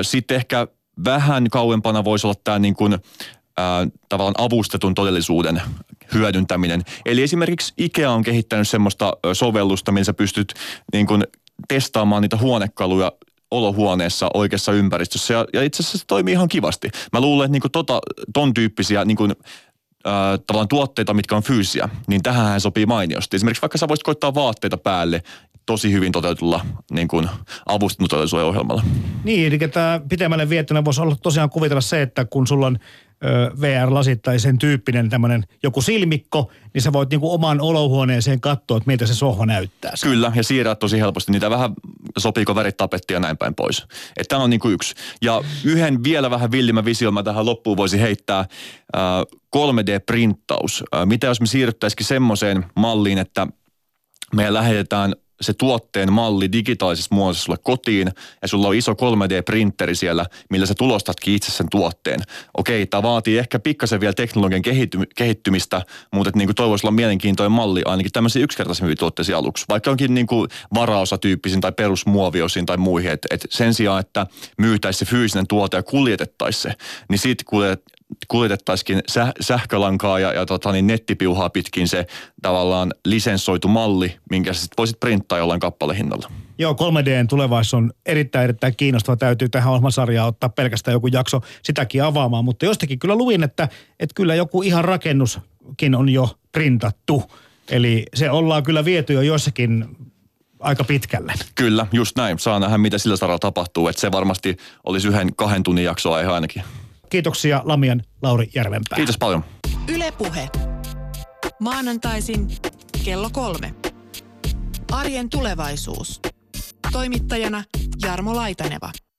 Sitten ehkä vähän kauempana voisi olla tämä niin kuin, ää, tavallaan avustetun todellisuuden hyödyntäminen. Eli esimerkiksi IKEA on kehittänyt semmoista sovellusta, millä sä pystyt niin kuin testaamaan niitä huonekaluja olohuoneessa oikeassa ympäristössä. Ja, ja itse asiassa se toimii ihan kivasti. Mä luulen, että niin kuin tota, ton tyyppisiä niin kuin Äh, tavallaan tuotteita, mitkä on fyysiä, niin tähänhän sopii mainiosti. Esimerkiksi vaikka sä voisit koittaa vaatteita päälle tosi hyvin toteutulla niin kuin avustetun todellisuuden ohjelmalla. Niin, eli tämä pitemmälle viettynä voisi olla tosiaan kuvitella se, että kun sulla on V R-lasit tai sen tyyppinen tämmöinen joku silmikko, niin sä voit niinku omaan olohuoneeseen katsoa, että miltä se sohva näyttää. Kyllä, ja siirrät tosi helposti niitä vähän, sopiiko värit tapettiin ja näin päin pois. Että tämä on niinku yksi. Ja yhden vielä vähän villimän vision mä tähän loppuun voisin heittää äh, kolme D-printtaus. Äh, mitä jos me siirryttäisikin semmoiseen malliin, että me lähetetään se tuotteen malli digitaalisessa muodossa sulle kotiin, ja sulla on iso kolme D-printeri siellä, millä sä tulostatkin itse sen tuotteen. Okei, tämä vaatii ehkä pikkasen vielä teknologian kehitty- kehittymistä, mutta et niinku toivoisi olla mielenkiintoinen malli ainakin tämmöisiä yksinkertaisemmia tuotteisiin aluksi. Vaikka onkin niinku varaosatyyppisiin tai perusmuovioisiin tai muihin, että et sen sijaan, että myytäisiin se fyysinen tuote ja kuljetettaisiin se, niin siitä kuljetettaisiin kuljetettaisikin säh- sähkölankaa ja, ja tota, niin nettipiuhaa pitkin se tavallaan lisenssoitu malli, minkä sä sit voisit printtaa jollain kappalehinnalla. Joo, kolme D:n tulevaisuus on erittäin erittäin kiinnostava. Täytyy tähän ohjelmasarjaan ottaa pelkästään joku jakso sitäkin avaamaan, mutta jostakin kyllä luin, että, että kyllä joku ihan rakennuskin on jo printattu. Eli se ollaan kyllä viety jo jossakin aika pitkälle. Kyllä, just näin. Saa nähdä, mitä sillä saralla tapahtuu. Että se varmasti olisi yhden kahden tunnin jaksoa ihan ainakin. Kiitoksia Lamian Lauri Järvenpää. Kiitos paljon. Yle Puhe. Maanantaisin kello kolme. Arjen tulevaisuus. Toimittajana Jarmo Laitaneva.